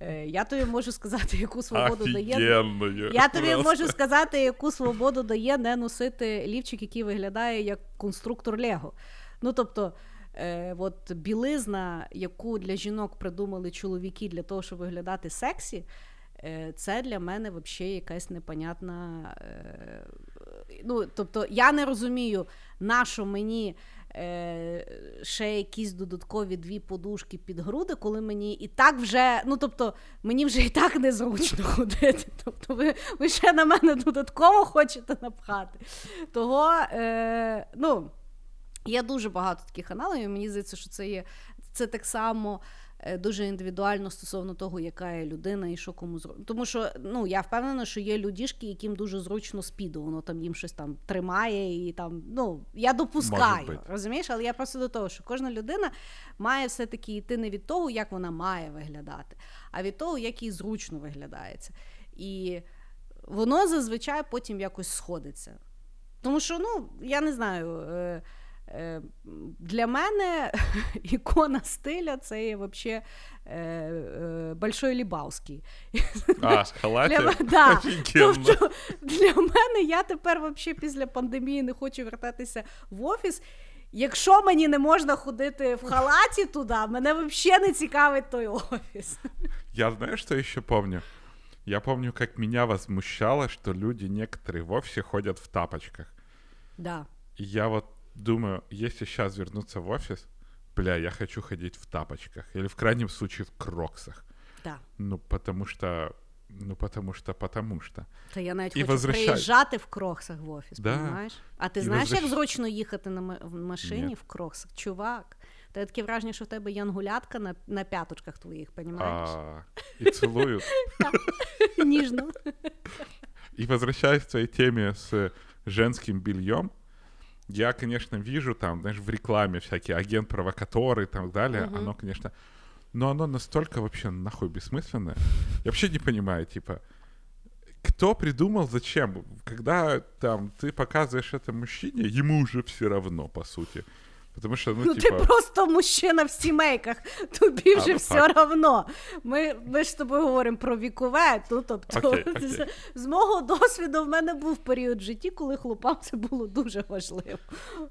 Е, я тобі можу сказати, яку свободу Офігенно дає... Я тобі просто. можу сказати, яку свободу дає не носити лівчик, який виглядає як конструктор Лего. Ну, тобто, Е, от білизна, яку для жінок придумали чоловіки для того, щоб виглядати сексі, е, це для мене взагалі якась непонятна... Е, ну, тобто, я не розумію, на що мені е, ще якісь додаткові дві подушки під груди, коли мені і так вже... Ну, тобто, мені вже і так незручно ходити. Тобто, ви, ви ще на мене додатково хочете напхати. Того, е, ну... Є дуже багато таких аналогів, мені здається, що це є, це так само дуже індивідуально стосовно того, яка є людина і що кому зручно. Тому що, ну, я впевнена, що є людішки, яким дуже зручно спіду, воно там їм щось там тримає і там, ну, я допускаю, розумієш? Але я просто до того, що кожна людина має все-таки йти не від того, як вона має виглядати, а від того, як їй зручно виглядається. І воно зазвичай потім якось сходиться. Тому що, ну, я не знаю, для мене ікона стиля – це є вообще Большой Лібавський. А, халати? Да. Тобто, для мене, я тепер вообще після пандемії не хочу вертатися в офіс. Якщо мені не можна ходити в халаті туди, мене вообще не цікавить той офіс. Я, знаєш, що я ще пам'ятаю? Я помню, как меня возмущало, что люди некоторые вовсе ходят в тапочках. Да. И я вот думаю, если сейчас вернуться в офис, бля, я хочу ходить в тапочках. Или в крайнем случае в кроксах. Да. Ну, потому что... Ну, потому что, потому что. Та я навіть і хочу возвращаю... приїжджати в кроксах в офіс, да. Понимаєш? А ти і знаєш, возвращ... як зручно їхати на м- в машині Нет. в кроксах? Чувак, ти таке враження, що в тебе янгулятка на, на п'яточках твоїх, понимаєш? А, і цілую. Ніжно. І возвращаюсь к твоей теме с женским бельем. Я, конечно, вижу там, знаешь, в рекламе всякие агент-провокаторы и так далее. Угу. Оно, конечно... Но оно настолько вообще нахуй бессмысленное. Я вообще не понимаю, типа, кто придумал, зачем? Когда там ты показываешь это мужчине, ему уже все равно, по сути. Потому что, ну, ну типа... ты просто мужчина в сімейках, тобі вже все равно. Ми, ми ж тобі говоримо про вікове, ну, тобто okay, okay. з мого досвіду в мене був період в житті, коли хлопам це було дуже важливо.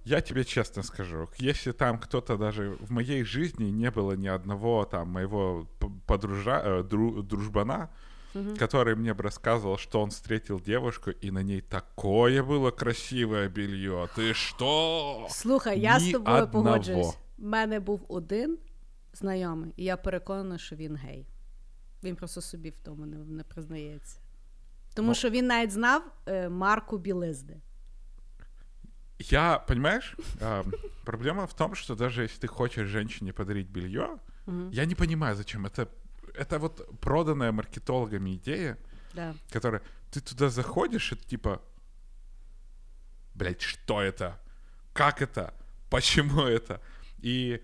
Я тебе чесно скажу, якщо там хтось даже в моїй житті не було ні одного там моєго подружа, дру, дружбана, Uh-huh. который мне рассказывал, что он встретил девушку, и на ней такое было красивое белье. Ты что? Слухай, я Ні з тобою одного. Погоджуюсь. У мене був один знайомий, і я переконана, що він гей. Він просто собі в тому не, не признається. Тому ну, що він навіть знав е, марку білизни. Я, понимаешь, э, проблема в том, что даже если ты хочешь женщине подарить белье, uh-huh. я не понимаю, зачем это... Это вот проданная маркетологами идея, да. которая... Ты туда заходишь, и типа... Блядь, что это? Как это? Почему это? И,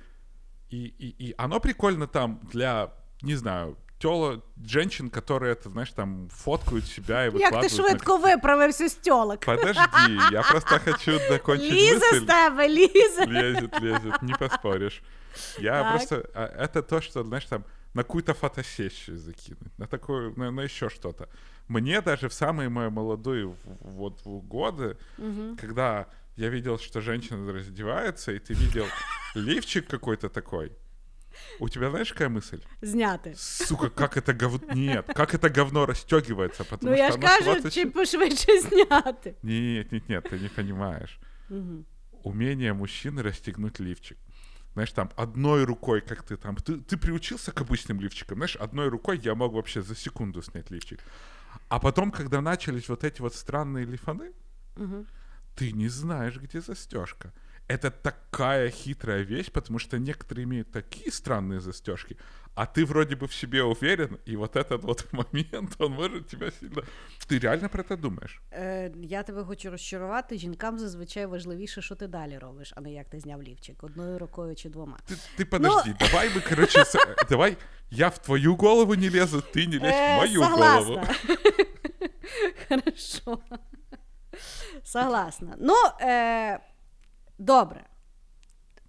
и, и, и оно прикольно там для, не знаю, тёлок, женщин, которые, это, знаешь, там фоткают себя и выкладывают... Як ти швидко на... виправився з тёлок? Подожди, я просто хочу закончить мысль. Ліза з тебе, Ліза. Лезет, лезет, не поспоришь. Я так. просто... Это то, что, знаешь, там... на какую-то фотосессию закинуть, на такое, на, на еще что-то. Мне даже в самые мои молодые вот годы, угу. когда я видел, что женщина раздевается, и ты видел лифчик какой-то такой, у тебя, знаешь, какая мысль? Знято. Сука, как это говно... Нет, как это говно расстегивается, потому ну, что оно... Ну, я ж кажу, чи пошвидше знято. Нет, нет, нет, ты не понимаешь. Угу. Умение мужчины расстегнуть лифчик. Знаешь, там, одной рукой, как ты там... Ты, ты приучился к обычным лифчикам, знаешь, одной рукой я мог вообще за секунду снять лифчик. А потом, когда начались вот эти вот странные лифаны, угу. ты не знаешь, где застежка. Это такая хитрая вещь, потому что некоторые имеют такие странные застежки, а ты вроде бы в себе уверен, и вот этот вот момент, он может тебя сильно... Ты реально про це думаєш? Е, я тебе хочу розчарувати. Жінкам зазвичай важливіше, що ти далі робиш, а не як ти зняв лівчик. Одною рукою чи двома. Ти, ти подожди, ну... давай ми, короче, с... давай я в твою голову не лезу, ти не лезь е, в мою согласна. Голову. Хорошо. Согласна. Ну, е... добре.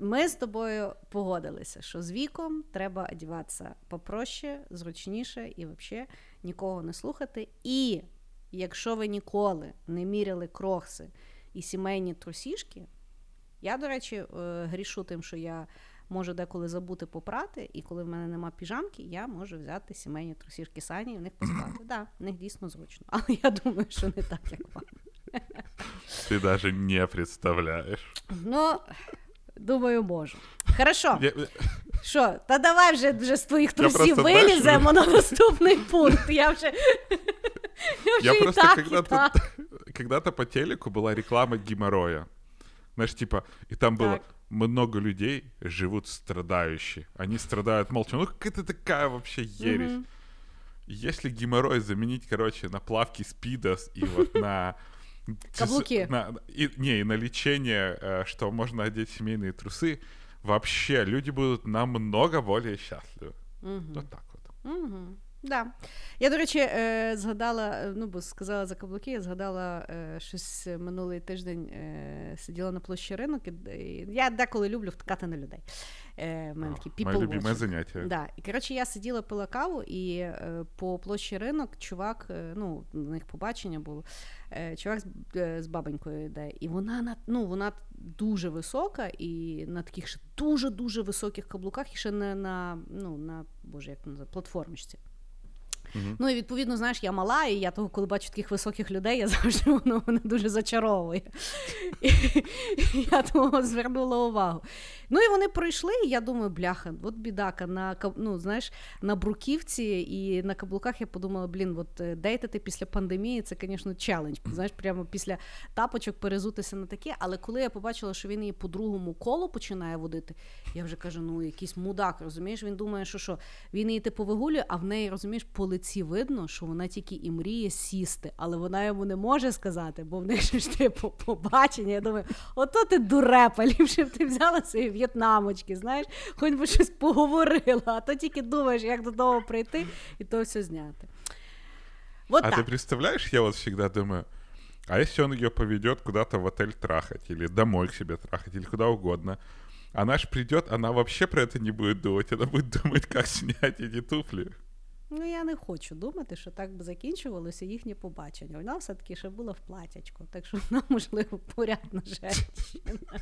Ми з тобою погодилися, що з віком треба одягатися попроще, зручніше і взагалі нікого не слухати. І якщо ви ніколи не міряли крокси і сімейні трусішки, я, до речі, грішу тим, що я можу деколи забути попрати, і коли в мене нема піжамки, я можу взяти сімейні трусішки Сані і в них поспати. Так, да, в них дійсно зручно, але я думаю, що не так, як вам. Ты даже не представляешь. Ну, думаю, можу. Хорошо. Що, я... та давай вже, вже з твоїх трусів виліземо на наступний пункт. Я вже, я вже я і просто, так, когда-то, і так. Когда-то по телеку была реклама геморроя. Знаешь, типа, и там так. было много людей живут страдающие. Они страдают молча. Ну какая-то такая вообще ересь. Mm-hmm. Если геморрой заменить, короче, на плавки спидос и вот на... Каблуки. На, и, не, и на лечение, что можно одеть семейные трусы, вообще люди будут намного более счастливы. Угу. Вот так вот. Угу. Да. Я, до речі, згадала, ну, бо сказала за каблуки, я згадала, щось минулий тиждень сиділа на площі ринок, і я деколи люблю втикати на людей. Моє любиме заняття. Да. І, коротше, я сиділа, пила каву, і по площі ринок чувак, ну, на них побачення було, чувак з бабонькою йде, і вона, ну, вона дуже висока, і на таких ще дуже-дуже високих каблуках, і ще не на, ну, на, боже, як називається, платформочці. Mm-hmm. Ну і відповідно, знаєш, я мала, і я того, коли бачу таких високих людей, я завжди, воно мене дуже зачаровує. І, і я того звернула увагу. Ну і вони пройшли, і я думаю, бляха, от бідака, на, ну, знаєш, на бруківці і на каблуках я подумала, блін, от дейтити після пандемії, це, звісно, челендж. Знаєш, прямо після тапочок перезутися на таке, але коли я побачила, що він її по другому колу починає водити, я вже кажу, ну якийсь мудак, розумієш, він думає, що що, він її типу вигулює, а в неї, розумієш, полетить. Ці видно, що вона тільки і мріє сісти, але вона йому не може сказати, бо в них ще ж типу побачення. Я думаю, ото ти дурепа, ліпше б ти взяла свої в'єтнамочки, знаєш, хоч би щось поговорила, а то тільки думаєш, як до того прийти і то все зняти. Вот а так. Ты представляешь, я вот всегда думаю, а если он ее поведет куда-то в отель трахать, или домой к себе трахать, или куда угодно, она ж придет, она вообще про это не будет думать, она будет думать, как снять эти туфли. Ну, я не хочу думати, що так би закінчувалося їхнє побачення. Вона все-таки ще була в платячку, так що вона, можливо, порядна жінка.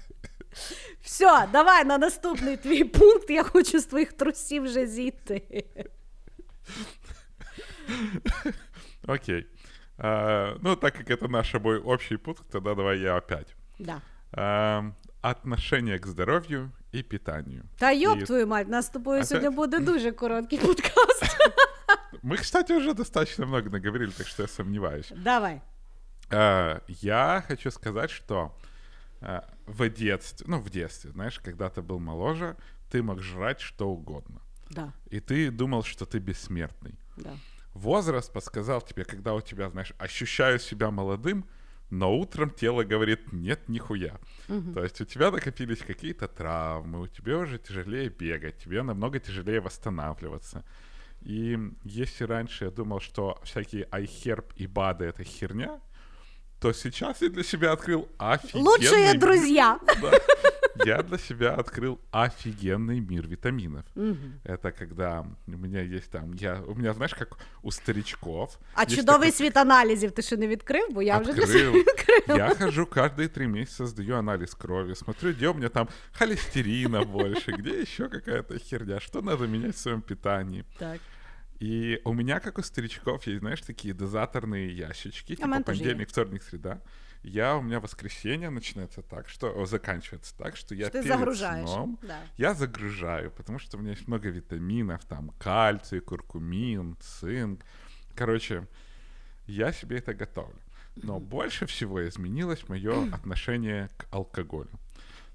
Все, давай на наступний твій пункт, я хочу з твоїх трусів вже зійти. Окей. А, ну, так як це наш обоє общий пункт, тоді давай я опять. Да. А, отношение к здоровью и питанию. Та ёб и... твою мать, нас с тобой опять... сегодня будет дуже короткий подкаст. Мы, кстати, уже достаточно много наговорили, так что я сомневаюсь. Давай. Uh, я хочу сказать, что uh, в детстве, ну, в детстве, знаешь, когда ты был моложе, ты мог жрать что угодно. Да. И ты думал, что ты бессмертный. Да. Возраст подсказал тебе, когда у тебя, знаешь, ощущаю себя молодым, но утром тело говорит «нет, нихуя». Угу. То есть у тебя накопились какие-то травмы, у тебя уже тяжелее бегать, тебе намного тяжелее восстанавливаться. И если раньше я думал, что всякие iHerb и БАДы — это херня, то сейчас я для себя открыл офигенный... Лучшие мир. Друзья! Да. Я для себя открыл офигенный мир витаминов. Угу. Это когда у меня есть там... Я, у меня, знаешь, как у старичков... А чудовий світ аналізів ти ще не відкрив? Бо я открыл. Вже для себе відкрила. Я хожу каждые три месяца, сдаю анализ крови, смотрю, где у меня там холестерина больше, где еще какая-то херня, что надо менять в своем питании. Так. И у меня, как у старичков, есть, знаешь, такие дозаторные ящички, а типа понедельник, вторник, среда. Я, у меня воскресенье начинается так, что о, заканчивается так, что я что перед загружаешь. Сном да. я загружаю, потому что у меня есть много витаминов, там кальций, куркумин, цинк. Короче, я себе это готовлю. Но больше всего изменилось мое отношение к алкоголю.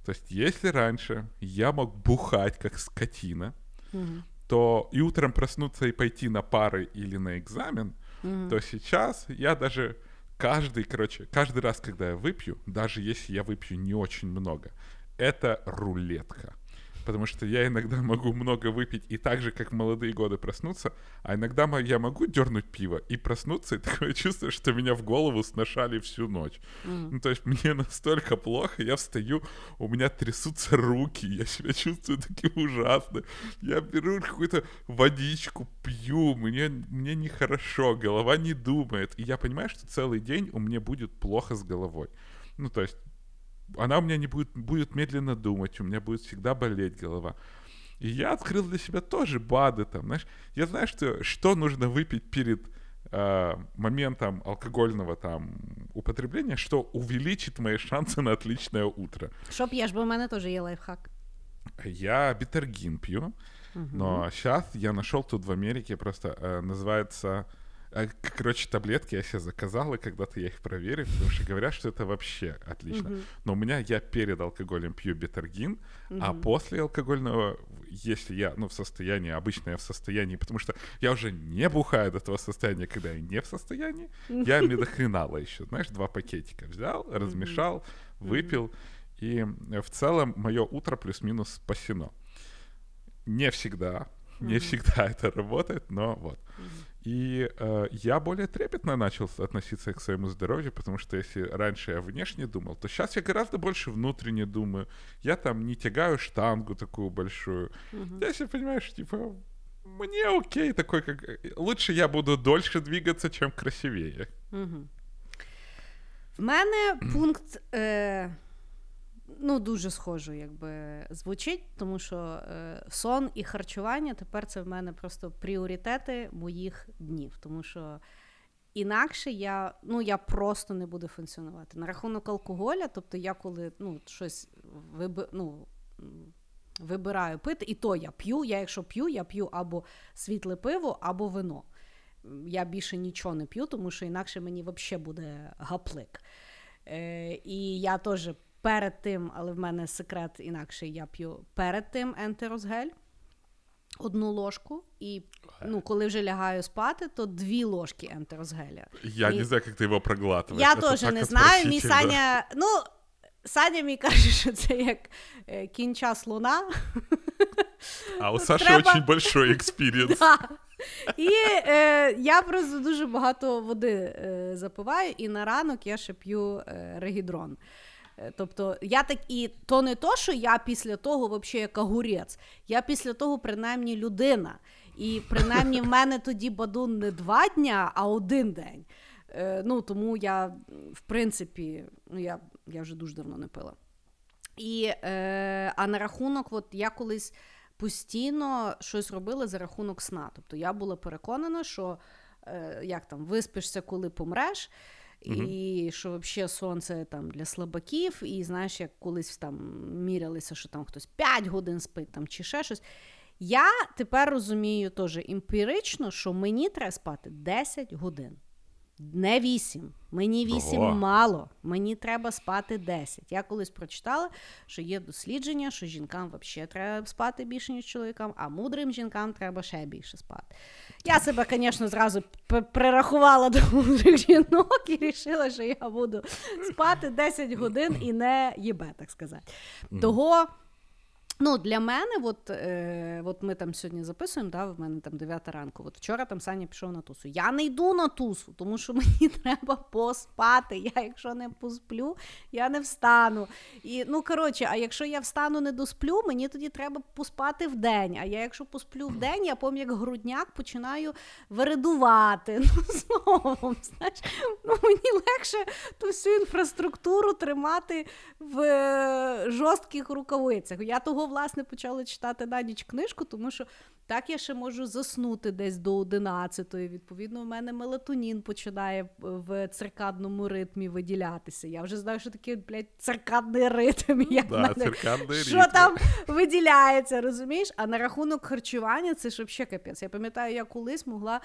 То есть если раньше я мог бухать как скотина, то и утром проснуться и пойти на пары или на экзамен, mm-hmm. то сейчас я даже каждый, короче, каждый раз, когда я выпью, даже если я выпью не очень много, это рулетка. Потому что я иногда могу много выпить и так же, как в молодые годы проснуться, а иногда я могу дернуть пиво и проснуться, и такое чувство, что меня в голову сношали всю ночь. Mm-hmm. Ну, то есть мне настолько плохо, я встаю, у меня трясутся руки, я себя чувствую таким ужасно. Я беру какую-то водичку, пью, мне, мне нехорошо, голова не думает. И я понимаю, что целый день у меня будет плохо с головой. Ну, то есть... Она у меня не будет, будет медленно думать, у меня будет всегда болеть голова. И я открыл для себя тоже БАДы там, знаешь. Я знаю, что, что нужно выпить перед э, моментом алкогольного там употребления, что увеличит мои шансы на отличное утро. Что пьешь? Бо у меня тоже есть лайфхак. Я бетаргин пью, угу. но сейчас я нашел тут в Америке, просто э, называется Короче, таблетки я себе заказал, и когда-то я их проверил, потому что говорят, что это вообще отлично. Uh-huh. Но у меня, я перед алкоголем пью бетаргин, uh-huh. а после алкогольного, если я, ну, в состоянии, обычно я в состоянии, потому что я уже не бухаю до того состояния, когда я не в состоянии, я медохренала еще, знаешь, два пакетика взял, размешал, uh-huh. выпил, и в целом мое утро плюс-минус спасено. Не всегда, не mm-hmm. всегда это работает, но вот. Mm-hmm. И э, я более трепетно начал относиться к своему здоровью, потому что если раньше я внешне думал, то сейчас я гораздо больше внутренне думаю. Я там не тягаю штангу такую большую. Mm-hmm. Я себе, понимаешь, типа, мне окей, такой как... Лучше я буду дольше двигаться, чем красивее. Mm-hmm. В мене пункт... Э... Ну, дуже схожо, якби звучить, тому що е, сон і харчування тепер це в мене просто пріоритети моїх днів, тому що інакше я, ну, я просто не буду функціонувати. На рахунок алкоголя, тобто я коли, ну, щось виби, ну, вибираю пити, і то я п'ю, я якщо п'ю, я п'ю або світле пиво, або вино. Я більше нічого не п'ю, тому що інакше мені взагалі буде гаплик. Е, і я теж перед тим, але в мене секрет інакший, я п'ю перед тим ентерозгель, одну ложку, і, ну, коли вже лягаю спати, то дві ложки ентерозгеля. Я і... не знаю, як ти його проглатуєш. Я теж не знаю, мій Саня, ну, Саня мені каже, що це як кінча слона. А у Саші треба... очень большой експірієнс. Да. І е, я просто дуже багато води е, запиваю, і на ранок я ще п'ю е, регідрон. Тобто, я так, і то не то, що я після того, вообще, як огурець, я після того, принаймні, людина. І, принаймні, в мене тоді бадун не два дня, а один день. Е, ну, тому я, в принципі, ну, я, я вже дуже давно не пила. І, е, а на рахунок, от, я колись постійно щось робила за рахунок сна. Тобто, я була переконана, що, е, як там, виспишся, коли помреш, Mm-hmm. і що взагалі сонце там для слабаків, і знаєш, як колись там мірялися, що там хтось п'ять годин спить там, чи ще щось. Я тепер розумію теж емпірично, що мені треба спати десять годин, не вісім. Мені вісім Ого. Мало, мені треба спати десять. Я колись прочитала, що є дослідження, що жінкам взагалі треба спати більше, ніж чоловікам, а мудрим жінкам треба ще більше спати. Я себе, звісно, зразу прирахувала до мудрих жінок і вирішила, що я буду спати десять годин і не їбе, так сказати. Того, ну, для мене, от, е, от ми там сьогодні записуємо, да, в мене там дев'ята ранку, от вчора там Саня пішов на тусу. Я не йду на тусу, тому що мені треба поспати. Я, якщо не посплю, я не встану. І, ну, коротше, а якщо я встану, не досплю, мені тоді треба поспати вдень. А я, якщо посплю вдень, я, пам'ятаю, як грудняк, починаю вередувати. Ну, словом, знаєш, ну, мені легше ту всю інфраструктуру тримати в жорстких рукавицях. Я того, власне, почала читати на ніч книжку, тому що так я ще можу заснути десь до одинадцятої. Відповідно, у мене мелатонін починає в циркадному ритмі виділятися. Я вже знаю, що таке, блядь, циркадний ритм. Як да, мене... циркадний що ритм. Там виділяється, розумієш? А на рахунок харчування це ж взагалі капець. Я пам'ятаю, я колись могла,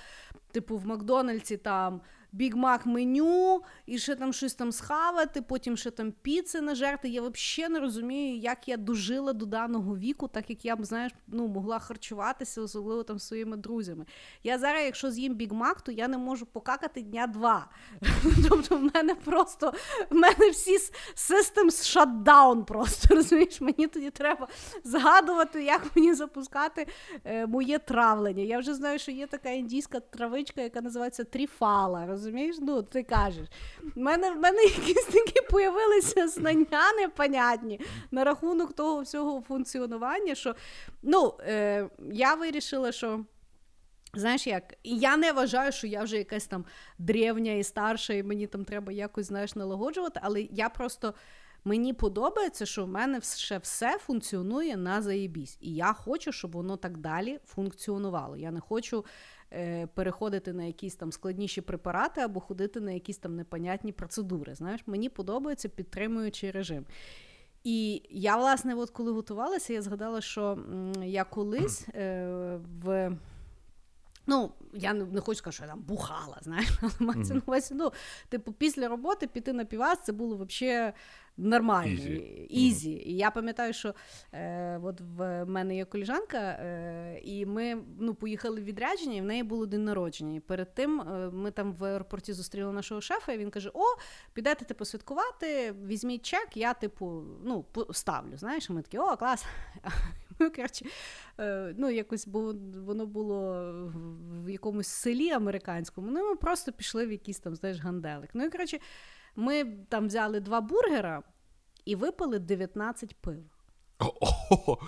типу, в Макдональдсі там Біг-Мак меню, і ще там щось там схавати, потім ще там піци нажерти. Я взагалі не розумію, як я дожила до даного віку, так як я б, знаєш, ну, могла харчуватися, особливо там своїми друзями. Я зараз, якщо з'їм Біг-Мак, то я не можу покакати дня два. Тобто в мене просто, в мене всі systems shutdown просто, розумієш? Мені тоді треба згадувати, як мені запускати е, моє травлення. Я вже знаю, що є така індійська травичка, яка називається тріфала, розумієш? Розумієш? Ну, ти кажеш. В мене, в мене якісь такі появилися знання непонятні на рахунок того всього функціонування, що, ну, е, я вирішила, що, знаєш як, я не вважаю, що я вже якась там древня і старша, і мені там треба якось, знаєш, налагоджувати, але я просто, мені подобається, що в мене ще все функціонує на заєбісь. І я хочу, щоб воно так далі функціонувало. Я не хочу переходити на якісь там складніші препарати або ходити на якісь там непонятні процедури, знаєш, мені подобається підтримуючий режим. І я, власне, от коли готувалася, я згадала, що я колись е, в Ну, я не хочу сказати, що я там бухала, знаєш, але мається на увазі, ну, типу, після роботи піти на півас, це було взагалі нормально, ізі. Mm-hmm. І я пам'ятаю, що е, от в мене є коліжанка, е, і ми, ну, поїхали в відрядження, і в неї було день народження. І перед тим е, ми там в аеропорті зустріли нашого шефа, і він каже, о, підете, типу, святкувати, візьміть чек, я, типу, ну, ставлю, знаєш, і ми такі, о, клас. Коротше, ну, якось, бо воно було в якомусь селі американському, ну, ми просто пішли в якийсь там, знаєш, ганделик. Ну, і, коротше, ми там взяли два бургера і випили дев'ятнадцять пив. О-о-о!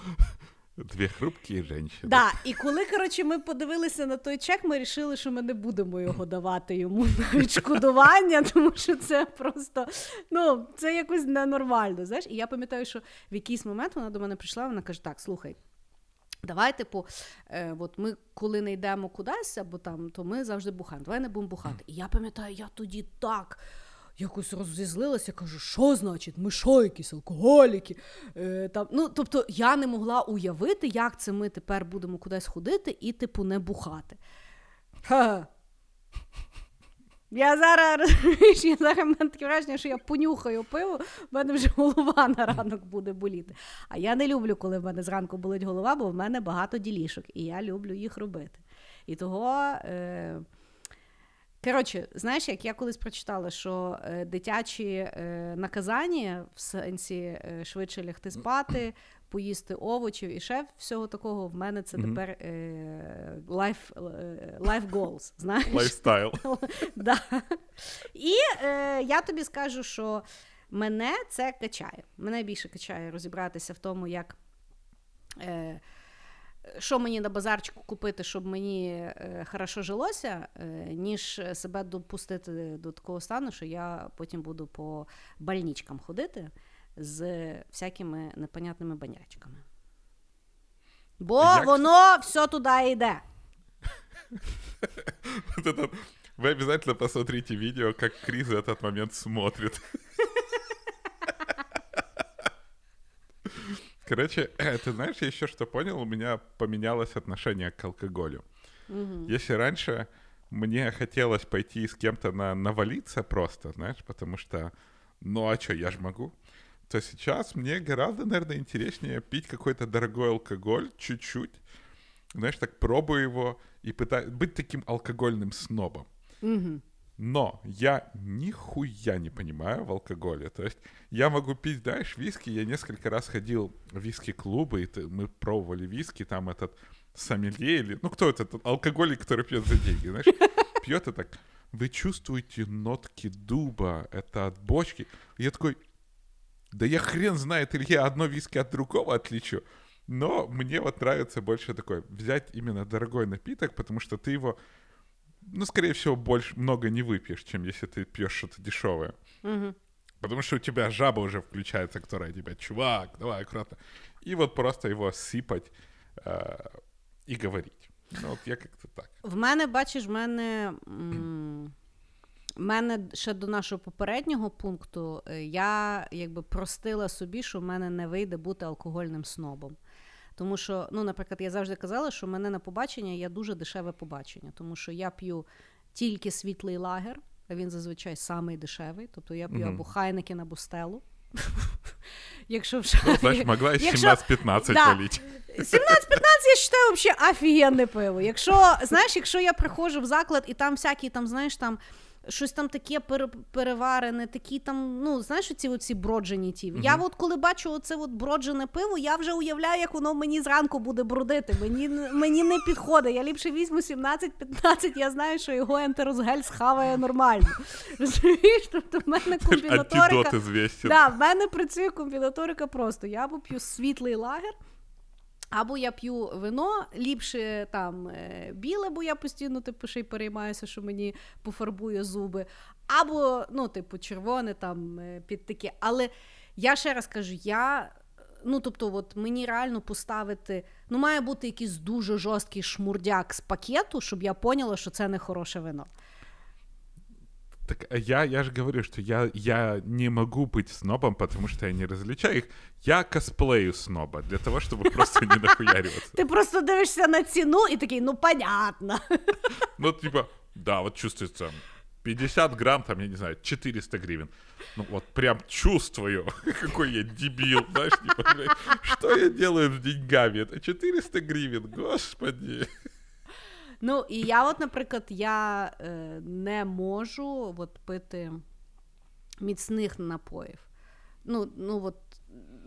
Дві хрупкі жінки. Так, да, і коли, коротше, ми подивилися на той чек, ми вирішили, що ми не будемо його давати йому на відшкодування, тому що це просто, ну, це якось ненормально, знаєш. І я пам'ятаю, що в якийсь момент вона до мене прийшла, вона каже, так, слухай, давай, типу, е, от ми коли не йдемо кудись, або там, то ми завжди бухаємо, давай не будемо бухати. І я пам'ятаю, я тоді так... якось розізлилася, кажу, що значить, ми що, якісь алкоголіки? Е, там. Ну, тобто, я не могла уявити, як це ми тепер будемо кудись ходити і, типу, не бухати. Ха-ха. Я зараз, я зараз, в мене таке враження, що я понюхаю пиво, в мене вже голова на ранок буде боліти. А я не люблю, коли в мене зранку болить голова, бо в мене багато ділішок, і я люблю їх робити. І того... Е... Коротше, знаєш, як я колись прочитала, що е, дитячі е, наказання в сенсі е, швидше лягти спати, поїсти овочів і ще всього такого, в мене це тепер е, life, е, life goals, знаєш? Lifestyle. Да. І е, я тобі скажу, що мене це качає. Мене більше качає розібратися в тому, як... Е, що мені на базарчику купити, щоб мені е, хорошо жилося, е, ніж себе допустити до такого стану, що я потім буду по больничкам ходити з всякими непонятними банячками. Бо як... воно все туди йде. Ви обов'язково посмотрите відео, як Крис в цей момент смотрить. Короче, ты знаешь, я еще что понял, у меня поменялось отношение к алкоголю. Mm-hmm. Если раньше мне хотелось пойти с кем-то на, навалиться просто, знаешь, потому что, ну а что, я ж могу, то сейчас мне гораздо, наверное, интереснее пить какой-то дорогой алкоголь чуть-чуть, знаешь, так пробую его и пытаюсь быть таким алкогольным снобом. Mm-hmm. Но я нихуя не понимаю в алкоголе. То есть я могу пить, знаешь, виски. Я несколько раз ходил в виски-клубы, и мы пробовали виски, там этот сомелье или... Ну, кто этот алкоголик, который пьет за деньги, знаешь? Пьет и так. Вы чувствуете нотки дуба, это от бочки. Я такой, да я хрен знает, или я одно виски от другого отличу. Но мне вот нравится больше такой, взять именно дорогой напиток, потому что ты его... Ну, скорее всего, больше, много не выпьешь, чем если ты пьешь что-то дешевое. Угу. Потому что у тебя жаба уже включается, которая тебя, чувак, давай аккуратно. И вот просто его сыпать э, и говорить. Ну, от я как-то так. В мене, бачиш, в мене, м- мене ще до нашого попереднього пункту, я якби простила собі, що в мене не вийде бути алкогольним снобом. Тому що, ну, наприклад, я завжди казала, що мене на побачення є дуже дешеве побачення. Тому що я п'ю тільки світлий лагер, а він зазвичай самий дешевий. Тобто я п'ю mm-hmm. або Heineken, або Стеллу. Якщо в шарі... Ну, значить, могла і сімнадцять п'ятнадцять палити. сімнадцять п'ятнадцять, я считаю, взагалі офігенне пиво. Якщо, знаєш, якщо я приходжу в заклад, і там всякі, там, знаєш, там... щось там таке переварене, такі там, ну, знаєш, оці оці броджені ті. Mm-hmm. Я от коли бачу оце от броджене пиво, я вже уявляю, як воно мені зранку буде брудити. Мені, мені не підходить. Я ліпше візьму сімнадцять п'ятнадцять, я знаю, що його ентеросгель схаває нормально. Розумієш? Тобто в мене комбінаторика... Да, в мене працює комбінаторика просто. Я або п'ю світлий лагер, або я п'ю вино, ліпше там біле, бо я постійно типу ще й переймаюся, що мені пофарбує зуби, або, ну, типу, червоне там під таке. Але я ще раз кажу, я, ну, тобто, от мені реально поставити, ну, має бути якийсь дуже жорсткий шмурдяк з пакету, щоб я поняла, що це не хороше вино. Так я, я же говорю, что я, я не могу быть снобом, потому что я не различаю их. Я косплею сноба для того, чтобы просто не нахуяриваться. Ты просто дивишься на цену и такие, ну понятно. Ну типа, да, вот чувствуется пятьдесят грамм, там, я не знаю, четыреста гривен. Ну вот прям чувствую, какой я дебил, знаешь, типа, что я делаю с деньгами? Это четыреста гривен, господи. Ну, і я от, наприклад, я е, не можу от, пити міцних напоїв. Ну, ну, от,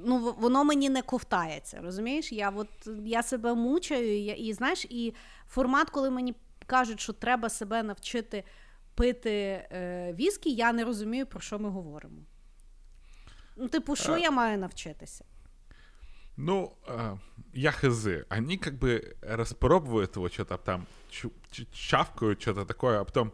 ну, воно мені не ковтається, розумієш? Я, от, я себе мучаю, і, і, знаєш, і формат, коли мені кажуть, що треба себе навчити пити е, віскі, я не розумію, про що ми говоримо. Ну, типу, що а... я маю навчитися? Ну, э, я хз. Они как бы распробуют его, что-то там чавкают, что-то такое, а потом,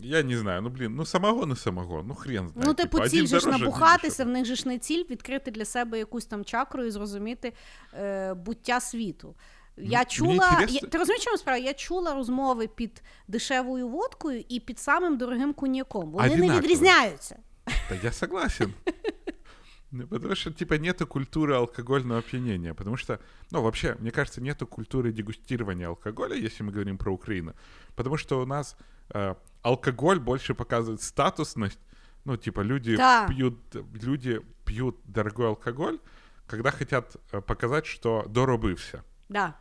я не знаю, ну, блин, ну, самогон и самогон, ну, хрен знає. Ну, типу, ціль же ж набухатися, в них же ж не ціль відкрити для себе якусь там чакру і зрозуміти э, буття світу. Я чула, я, ти розумієш, чому справа? Я чула розмови під дешевою водкою і під самим дорогим коньяком. Вони одинаково не відрізняються. Та я согласен. Потому что, типа, нету культуры алкогольного опьянения, потому что, ну, вообще, мне кажется, нету культуры дегустирования алкоголя, если мы говорим про Украину, потому что у нас э, алкоголь больше показывает статусность, ну, типа, люди, да. пьют, люди пьют дорогой алкоголь, когда хотят показать, что доробився. Да.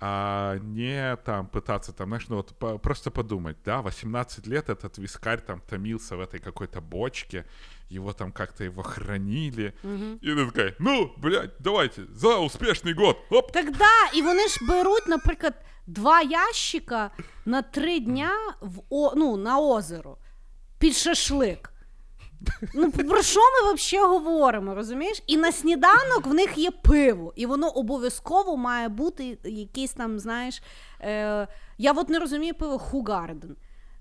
А не там пытаться, там, знаешь, ну вот по, просто подумать, да, восемнадцать лет этот вискарь там томился в этой какой-то бочке, его там как-то его хранили, угу. І ти такий, ну, блядь, давайте, за успішний год, оп! Так да, і вони ж беруть, наприклад, два ящика на три дня в о... ну, на озеро, під шашлик. Ну, про що ми взагалі говоримо, розумієш? І на сніданок в них є пиво, і воно обов'язково має бути якийсь там, знаєш, е... я от не розумію пиво Hoegaarden.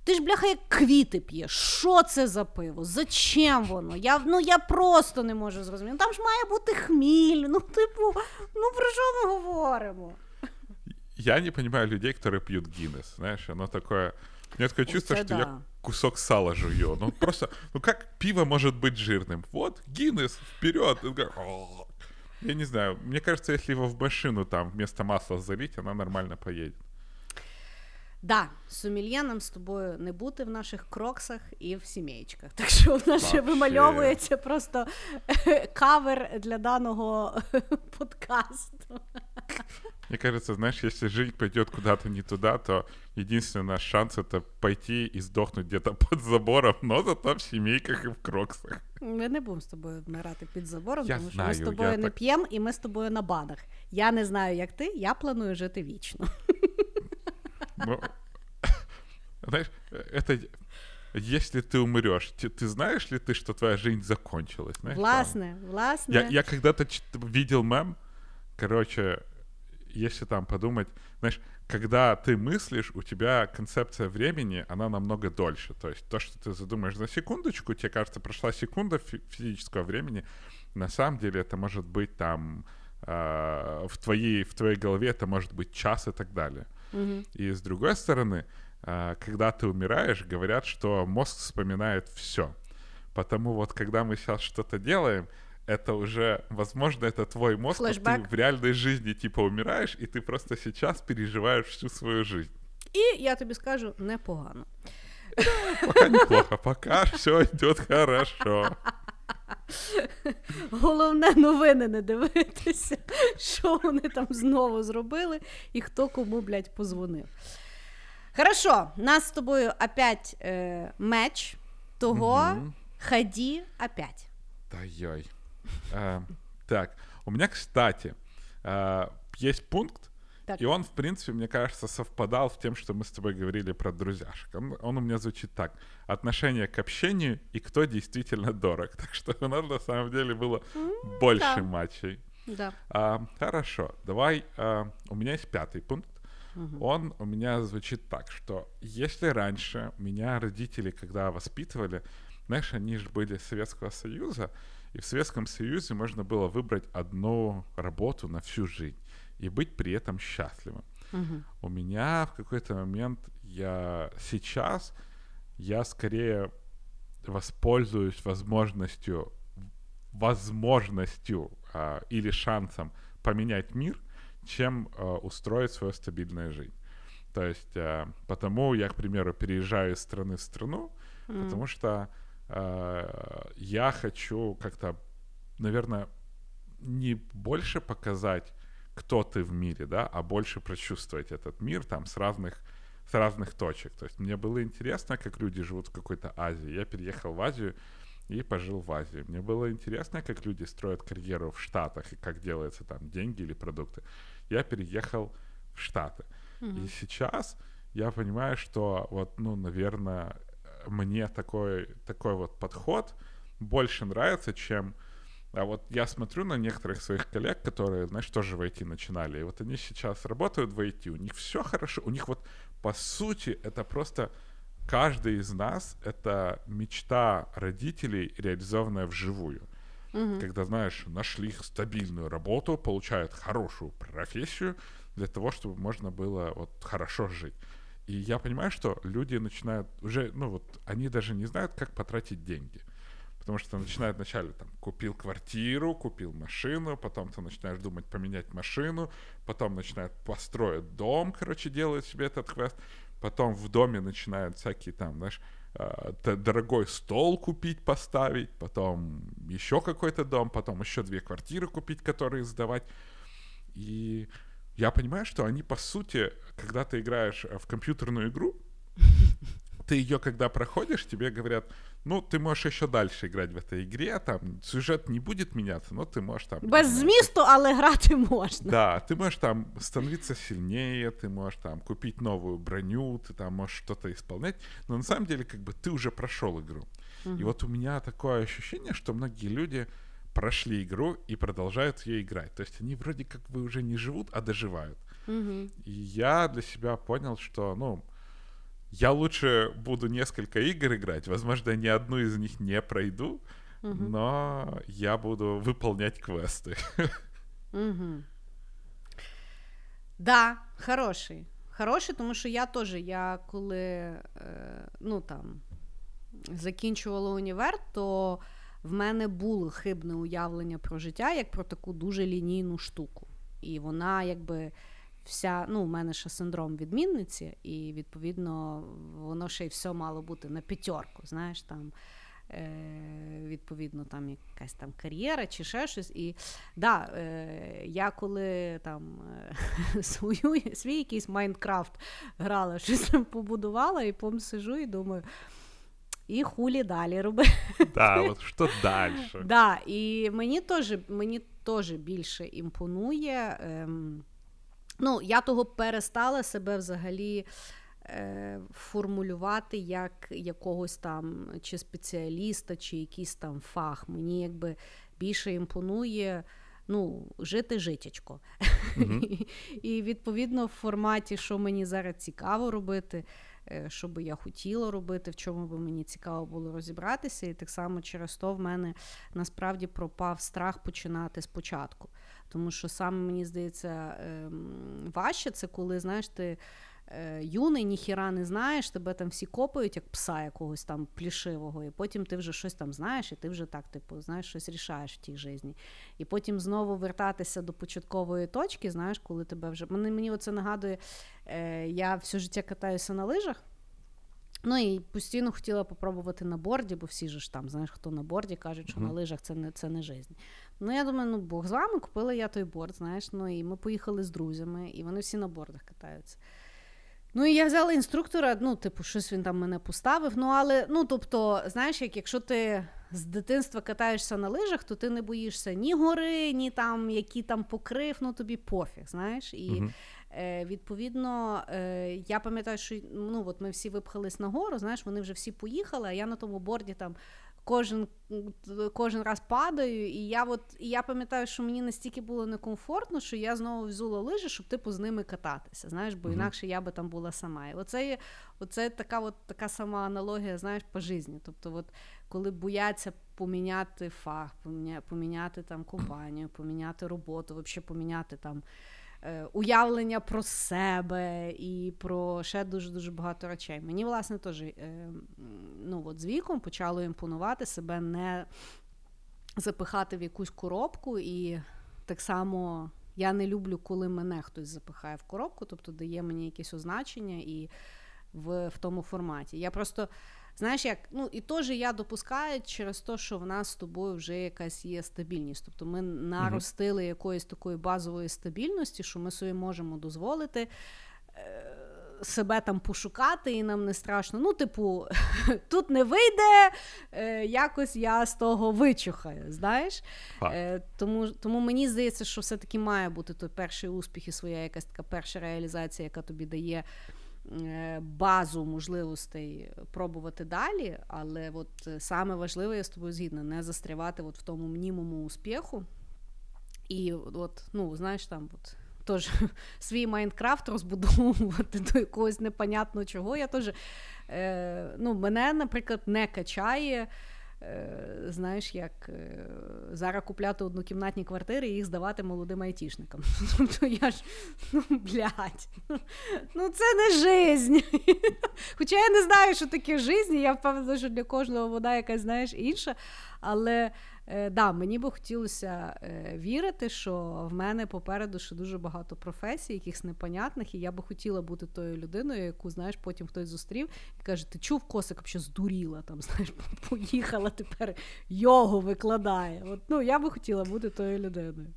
Ти ж, бляха, як квіти п'єш. Що це за пиво? Зачем воно? Я, ну, я просто не можу зрозуміти. Там ж має бути хміль. Ну, типу, ну, про що ми говоримо? Я не понимаю людей, которые пьют Guinness. Знаешь, оно такое... У меня такое чувство, это что да. я кусок сала жую. Ну, просто, ну, как пиво может быть жирным? Вот, Guinness, вперед! Я не знаю. Мне кажется, если его в машину там вместо масла залить, она нормально поедет. Да, сомельє нам з тобою не бути в наших кроксах і в сім'єчках. Так що в нас ще вимальовується просто кавер для даного подкасту. Мне кажется, знаешь, если жизнь пойдет куда-то не туда, то единственный наш шанс — это пойти и сдохнуть где-то под забором, но зато в сім'єках і в кроксах. Ми не будемо з тобою вмирати під забором, я тому знаю, що ми з тобою не так... п'ємо і ми з тобою на банах. Я не знаю, як ти, я планую жити вічно. Ну, знаешь, это если ты умрёшь, ты, ты знаешь ли ты, что твоя жизнь закончилась? Знаешь, власне, там, власне. Я, я когда-то ч- видел мем, короче, если там подумать, знаешь, когда ты мыслишь, у тебя концепция времени, она намного дольше. То есть то, что ты задумаешь за секундочку, тебе кажется, прошла секунда фи- физического времени, на самом деле это может быть там, э, в твоей, в твоей голове это может быть час и так далее. Uh-huh. И с другой стороны, когда ты умираешь, говорят, что мозг вспоминает все. Потому вот, когда мы сейчас что-то делаем, это уже, возможно, это твой мозг, ты в реальной жизни типа умираешь, и ты просто сейчас переживаешь всю свою жизнь. И я тебе скажу, непогано. Пока неплохо, пока все идет хорошо. Головне новини не дивитися, що вони там знову зробили і хто кому, блядь, позвонив. Хорошо, нас з тобою опять е, меч того угу. ході опять. Дай-ой. Э, так, у меня, кстати, э, есть пункт, так. и он, в принципе, мне кажется, совпадал с тем, что мы с тобой говорили про друзьяшек. Он, он у меня звучит так. Отношение к общению и кто действительно дорог. Так что у нас на самом деле было mm, больше да. матчей. Да. А, хорошо, давай. А, у меня есть пятый пункт. Uh-huh. Он у меня звучит так, что если раньше меня родители, когда воспитывали, знаешь, они же были Советского Союза, и в Советском Союзе можно было выбрать одну работу на всю жизнь. И быть при этом счастливым. Угу. У меня в какой-то момент я сейчас я скорее воспользуюсь возможностью, возможностью э, или шансом поменять мир, чем э, устроить свою стабильную жизнь. То есть, э, потому я, к примеру, переезжаю из страны в страну, mm. потому что э, я хочу как-то, наверное, не больше показать, кто ты в мире, да, а больше прочувствовать этот мир там с разных, с разных точек. То есть мне было интересно, как люди живут в какой-то Азии. Я переехал в Азию и пожил в Азии. Мне было интересно, как люди строят карьеру в Штатах и как делаются там деньги или продукты. Я переехал в Штаты. Mm-hmm. И сейчас я понимаю, что вот, ну, наверное, мне такой, такой вот подход больше нравится, чем... А вот я смотрю на некоторых своих коллег, которые, знаешь, тоже в ай ти начинали, и вот они сейчас работают в ай ти, у них все хорошо, у них вот, по сути, это просто каждый из нас, это мечта родителей, реализованная вживую. Угу. Когда, знаешь, нашли стабильную работу, получают хорошую профессию для того, чтобы можно было вот хорошо жить. И я понимаю, что люди начинают уже, ну вот, они даже не знают, как потратить деньги. Потому что начинают вначале, там, купил квартиру, купил машину, потом ты начинаешь думать поменять машину, потом начинают построить дом, короче, делают себе этот квест, потом в доме начинают всякие, там, знаешь, э, дорогой стол купить, поставить, потом еще какой-то дом, потом еще две квартиры купить, которые сдавать. И я понимаю, что они, по сути, когда ты играешь в компьютерную игру, ты ее, когда проходишь, тебе говорят, ну, ты можешь еще дальше играть в этой игре, там, сюжет не будет меняться, но ты можешь там... Без змісту, але грати можна. Да, ты можешь там становиться сильнее, ты можешь там купить новую броню, ты там можешь что-то исполнять, но на самом деле, как бы, ты уже прошел игру. Uh-huh. И вот у меня такое ощущение, что многие люди прошли игру и продолжают ее играть. То есть они вроде как бы уже не живут, а доживают. Uh-huh. И я для себя понял, что, ну, я лучше буду несколько игр играть, возможно, ни одну из них не пройду, uh-huh. но я буду выполнять квесты. Uh-huh. Да, хороший. Хороший, тому що я теж, я коли, ну, там, закінчувала універ, то в мене було хибне уявлення про життя як про таку дуже лінійну штуку. І вона, якби... Вся, ну, у мене ще синдром відмінниці, і, відповідно, воно ще й все мало бути на п'ятерку, знаєш, там, е, відповідно, там якась там кар'єра чи ще щось. І, да, е, я коли там е, свою, свій якийсь Майнкрафт грала, щось там побудувала, і потім сижу і думаю, і хулі далі робити. Да, от що далі? Да, і мені теж, мені теж більше імпонує... Е, Ну, я того перестала себе взагалі е, формулювати як якогось там чи спеціаліста, чи якийсь там фах. Мені якби більше імпонує, ну, жити житячко. Mm-hmm. І, і відповідно в форматі, що мені зараз цікаво робити, е, що би я хотіла робити, в чому би мені цікаво було розібратися. І так само через то в мене насправді пропав страх починати спочатку. Тому що саме, мені здається, важче це коли, знаєш, ти юний, ніхіра не знаєш, тебе там всі копають, як пса якогось там плішивого, і потім ти вже щось там знаєш, і ти вже так, типу, знаєш, щось рішаєш в тій житті. І потім знову вертатися до початкової точки, знаєш, коли тебе вже... Мені, мені оце нагадує, я все життя катаюся на лижах, ну і постійно хотіла попробувати на борді, бо всі ж там, знаєш, хто на борді, кажуть, що mm-hmm. на лижах це не, це не життя. Ну, я думаю, ну, Бог з вами, купила я той борт, знаєш, ну, і ми поїхали з друзями, і вони всі на бордах катаються. Ну, і я взяла інструктора, ну, типу, щось він там мене поставив, ну, але, ну, тобто, знаєш, як, якщо ти з дитинства катаєшся на лижах, то ти не боїшся ні гори, ні там, які там покрив, ну, тобі пофіг, знаєш, і... Угу. Відповідно, я пам'ятаю, що, ну, от ми всі випхались нагору, знаєш, вони вже всі поїхали, а я на тому борді там кожен, кожен раз падаю, і я, от, і я пам'ятаю, що мені настільки було некомфортно, що я знову взула лижі, щоб, типу, з ними кататися, знаєш, бо інакше я би там була сама. І оце, оце така, от, така сама аналогія, знаєш, по житті, тобто, от, коли бояться поміняти фах, поміня, поміняти там компанію, поміняти роботу, взагалі поміняти там уявлення про себе і про ще дуже-дуже багато речей. Мені, власне, теж ну, от з віком почало імпонувати себе не запихати в якусь коробку, і так само я не люблю, коли мене хтось запихає в коробку, тобто дає мені якісь означення і в, в тому форматі. Я просто, знаєш, як, ну, і теж я допускаю через те, що в нас з тобою вже якась є стабільність. Тобто ми наростили mm-hmm. якоїсь такої базової стабільності, що ми собі можемо дозволити себе там пошукати, і нам не страшно. Ну, типу, тут не вийде, якось я з того вичухаю, знаєш? Тому, тому мені здається, що все-таки має бути той перший успіх і своя якась така перша реалізація, яка тобі дає базу можливостей пробувати далі, але от саме важливе, я з тобою згідна, не застрявати от в тому мнімому успіху. І от, ну, знаєш, там от тож свій Майнкрафт розбудовувати до якогось непонятно чого. Я теж, е, ну, мене, наприклад, не качає, е, знаєш, як е, зараз купляти однокімнатні квартири і їх здавати молодим айтішникам. Тобто я ж, ну, блядь, ну це не жизнь. Хоча я не знаю, що таке жизнь, я впевнена, що для кожного вона якась, знаєш, інша, але Е, да, мені би хотілося е, вірити, що в мене попереду ще дуже багато професій, якихось непонятних, і я би хотіла бути тою людиною, яку, знаєш, потім хтось зустрів і каже, ти чув, Косик взагалі здуріла, там, знаєш, поїхала, тепер йогу викладає. От, ну, я би хотіла бути тою людиною.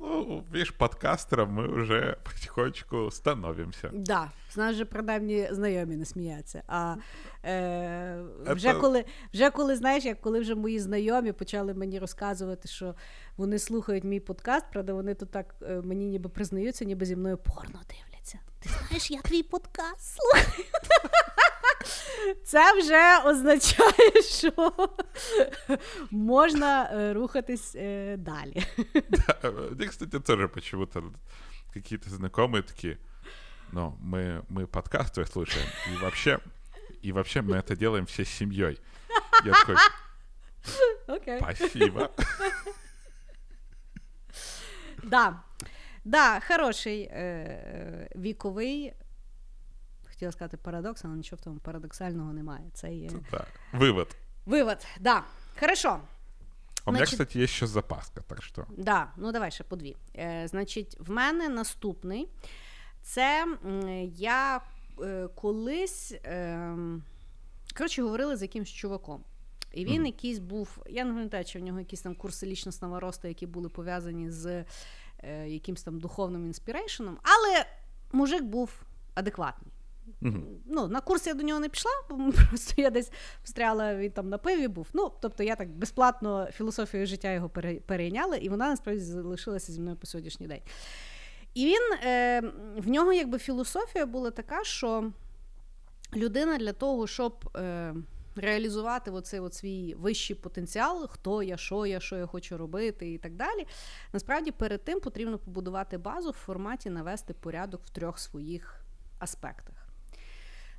Ну, видишь, подкастером мы уже потихонечку становимся. Да, з нас же принаймні знайомі не сміються. А е, вже, Это... коли, вже коли, знаєш, як коли вже мої знайомі почали мені розказувати, що вони слухають мій подкаст, правда, вони то так мені ніби признаються, ніби зі мною порно дивляться. Ти знаєш, я твій подкаст слухаю. Це вже означає, що можна рухатись далі. Да, мне, кстати, тоже почему-то какие-то знакомые такие, ну, мы, мы подкасты слушаем, и вообще, и вообще мы это делаем всей семьей. Я такой, okay. Спасибо. Да, да, хороший віковий, хотіла сказати парадокс, але нічого в тому парадоксального немає. Це є... Так, вивод. Вивод, да. Хорошо. У мене, кстати, є ще запаска, так що... Да, ну давай ще по дві. Е, значить, в мене наступний. Це я е, колись, е, коротше, говорила з якимсь чуваком. І він mm. якийсь був, я не пам'ятаю, чи в нього якісь там курси лічностного росту, які були пов'язані з е, якимсь там духовним інспірейшеном, але мужик був адекватний. Угу. Ну, на курс я до нього не пішла, бо просто я десь встряла, він там на пиві був. Ну, тобто я так безплатно філософію життя його перейняла, і вона насправді залишилася зі мною по сьогоднішній день. І він, е, в нього якби філософія була така, що людина для того, щоб е, реалізувати оцей от свій вищий потенціал, хто я, що я, що я хочу робити і так далі, насправді перед тим потрібно побудувати базу в форматі навести порядок в трьох своїх аспектах.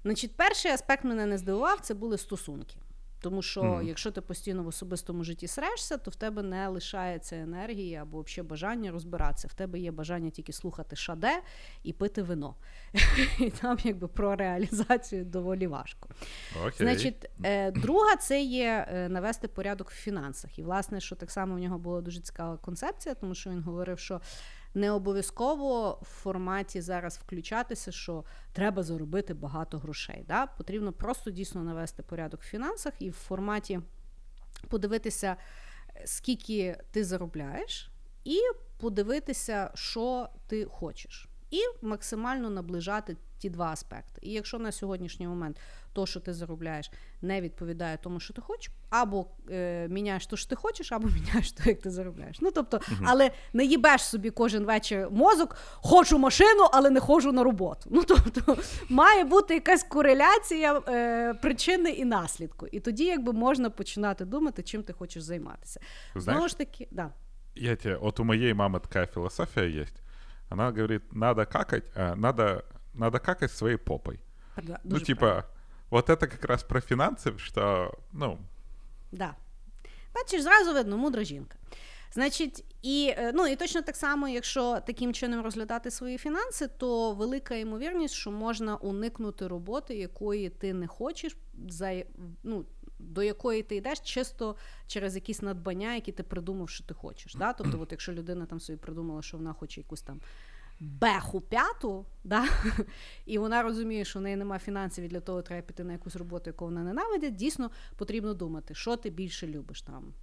Значить, перший аспект мене не здивував, це були стосунки. Тому що, mm-hmm. якщо ти постійно в особистому житті срешся, то в тебе не лишається енергії або взагалі бажання розбиратися. В тебе є бажання тільки слухати шаде і пити вино. І там, якби, про реалізацію доволі важко. Okay. Значить, друга – це є навести порядок в фінансах. І, власне, що так само в нього була дуже цікава концепція, тому що він говорив, що не обов'язково в форматі зараз включатися, що треба заробити багато грошей. Да? Потрібно просто дійсно навести порядок в фінансах і в форматі подивитися, скільки ти заробляєш, і подивитися, що ти хочеш. І максимально наближати ті два аспекти. І якщо на сьогоднішній момент то, що ти заробляєш, не відповідає тому, що ти хочеш, або е, міняєш то, що ти хочеш, або міняєш то, як ти заробляєш. Ну, тобто, угу. але не їбеш собі кожен вечір мозок, хочу машину, але не ходжу на роботу. Ну, тобто, має бути якась кореляція е, причини і наслідку. І тоді, якби, можна починати думати, чим ти хочеш займатися. Знаєш, знову ж таки, да. Я тебе, от у моєї мами така філософія є. Она говорит, надо какать, а, надо, надо какать своей попой. Да, ну, типа, правильно. Вот это как раз про финансы, что, ну... Да. Бачиш, зразу видно, мудра жінка. Значить, і, ну, і точно так само, якщо таким чином розглядати свої фінанси, то велика ймовірність, що можна уникнути роботи, якої ти не хочеш, за, ну, до якої ти йдеш чисто через якісь надбання, які ти придумав, що ти хочеш. Да? Тобто, от, якщо людина там собі придумала, що вона хоче якусь там беху п'яту, да? І вона розуміє, що в неї немає фінансів, і для того треба піти на якусь роботу, яку вона ненавидить, дійсно потрібно думати, що ти більше любиш там.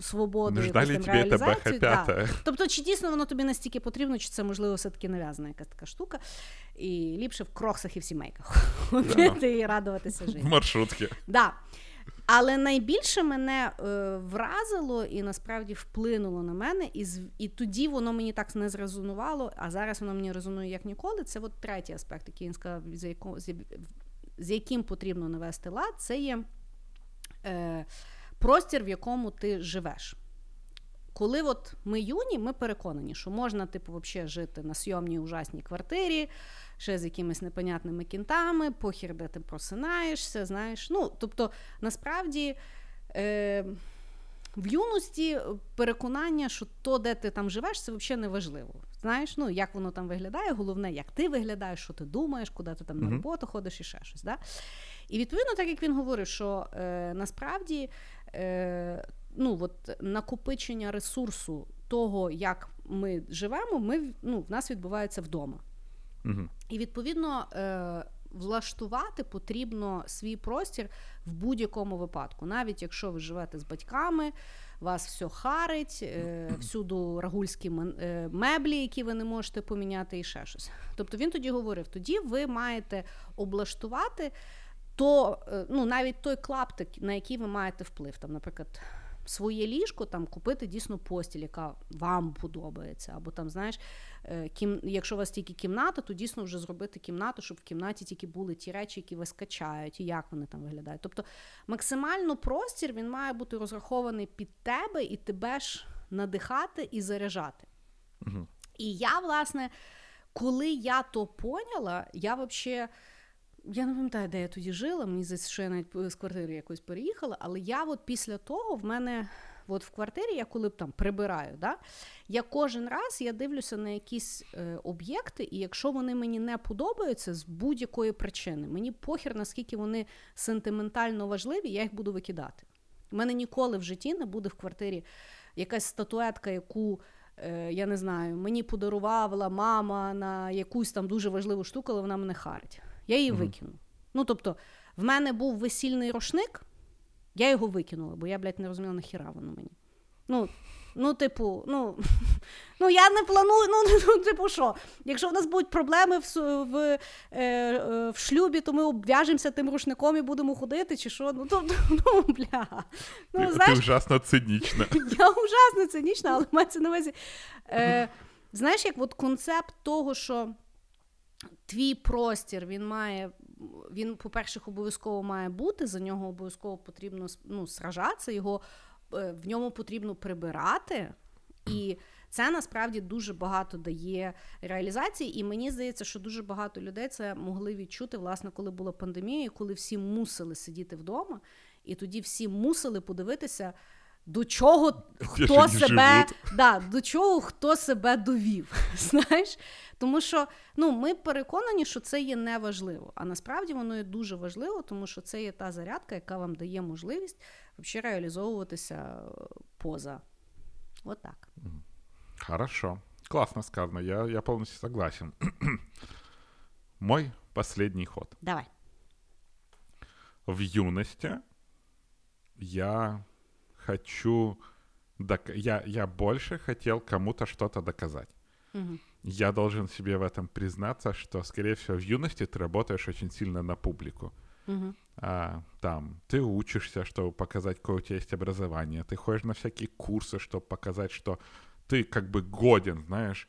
Свободу, якусь там реалізацію. Да. Тобто, чи дійсно воно тобі настільки потрібно, чи це, можливо, все-таки нав'язана якась така штука. І ліпше в кроксах і в сімейках ходити і радуватися життю. В маршрутки. Да. Але найбільше мене е, вразило і насправді вплинуло на мене, і, і тоді воно мені так не зрезонувало, а зараз воно мені резонує як ніколи. Це от третій аспект, який він сказав, за, яко, з, з яким потрібно навести лад, це є е, простір, в якому ти живеш. Коли от ми юні, ми переконані, що можна, типу, взагалі жити на сйомній ужасній квартирі, ще з якимись непонятними кінтами, похір, де ти просинаєшся, знаєш. Ну, тобто, насправді, е- в юності переконання, що то, де ти там живеш, це взагалі не важливо. Знаєш, ну, як воно там виглядає, головне, як ти виглядаєш, що ти думаєш, куди ти там mm-hmm. на роботу ходиш і ще щось, да? І відповідно, так як він говорив, що е- насправді, е- ну, от, накопичення ресурсу того, як ми живемо, ми, ну, в нас відбувається вдома. Угу. І, відповідно, е, влаштувати потрібно свій простір в будь-якому випадку. Навіть якщо ви живете з батьками, вас все харить, е, всюду рагульські меблі, які ви не можете поміняти, і ще щось. Тобто він тоді говорив, тоді ви маєте облаштувати то, е, ну, навіть той клаптик, на який ви маєте вплив. Там, наприклад, своє ліжко, там, купити дійсно постіль, яка вам подобається. Або там, знаєш, кім... якщо у вас тільки кімната, то дійсно вже зробити кімнату, щоб в кімнаті тільки були ті речі, які вас качають, і як вони там виглядають. Тобто максимально простір, він має бути розрахований під тебе, і тебе ж надихати і заряджати. Угу. І я, власне, коли я то поняла, я взагалі... Я не пам'ятаю, де я тоді жила, мені здається, що я навіть з квартири якось переїхала, але я от після того в мене, от в квартирі, я коли б там прибираю, да, я кожен раз я дивлюся на якісь е, об'єкти, і якщо вони мені не подобаються з будь-якої причини, мені похер, наскільки вони сентиментально важливі, я їх буду викидати. У мене ніколи в житті не буде в квартирі якась статуетка, яку... я не знаю, мені подарувала мама на якусь там дуже важливу штуку, але вона мене харить. Я її mm-hmm. викину. Ну, тобто, в мене був весільний рушник, я його викинула, бо я, блядь, не розуміла, нахіра воно мені. Ну, ну типу, ну, ну, я не планую, ну, ну, типу, що? Якщо в нас будуть проблеми в, в, в, в шлюбі, то ми обв'яжемося тим рушником і будемо ходити, чи що? Ну, то, ну, бля. Ну, ти, знаєш, ти ужасно цинічна. Я ужасно цинічна, але мається на увазі. Е, знаєш, як от концепт того, що твій простір, він має, він, по-перше, обов'язково має бути, за нього обов'язково потрібно, ну, сражатися, його, в ньому потрібно прибирати, і це насправді дуже багато дає реалізації, і мені здається, що дуже багато людей це могли відчути, власне, коли була пандемія, і коли всі мусили сидіти вдома, і тоді всі мусили подивитися, до чого хто себе, да, до чого хто себе довів, знаєш? Тому що, ну, ми переконані, що це є неважливо, а насправді воно є дуже важливо, тому що це є та зарядка, яка вам дає можливість взагалі реалізовуватися поза. От так. Хорошо. Классно сказано. Я, я полностью согласен. Мой последний ход. Давай. В юности я хочу... Док... Я, я больше хотел кому-то что-то доказать. Угу. Я должен себе в этом признаться, что, скорее всего, в юности ты работаешь очень сильно на публику. Угу. А, там, ты учишься, чтобы показать, какое у тебя есть образование. Ты ходишь на всякие курсы, чтобы показать, что ты как бы годен, знаешь.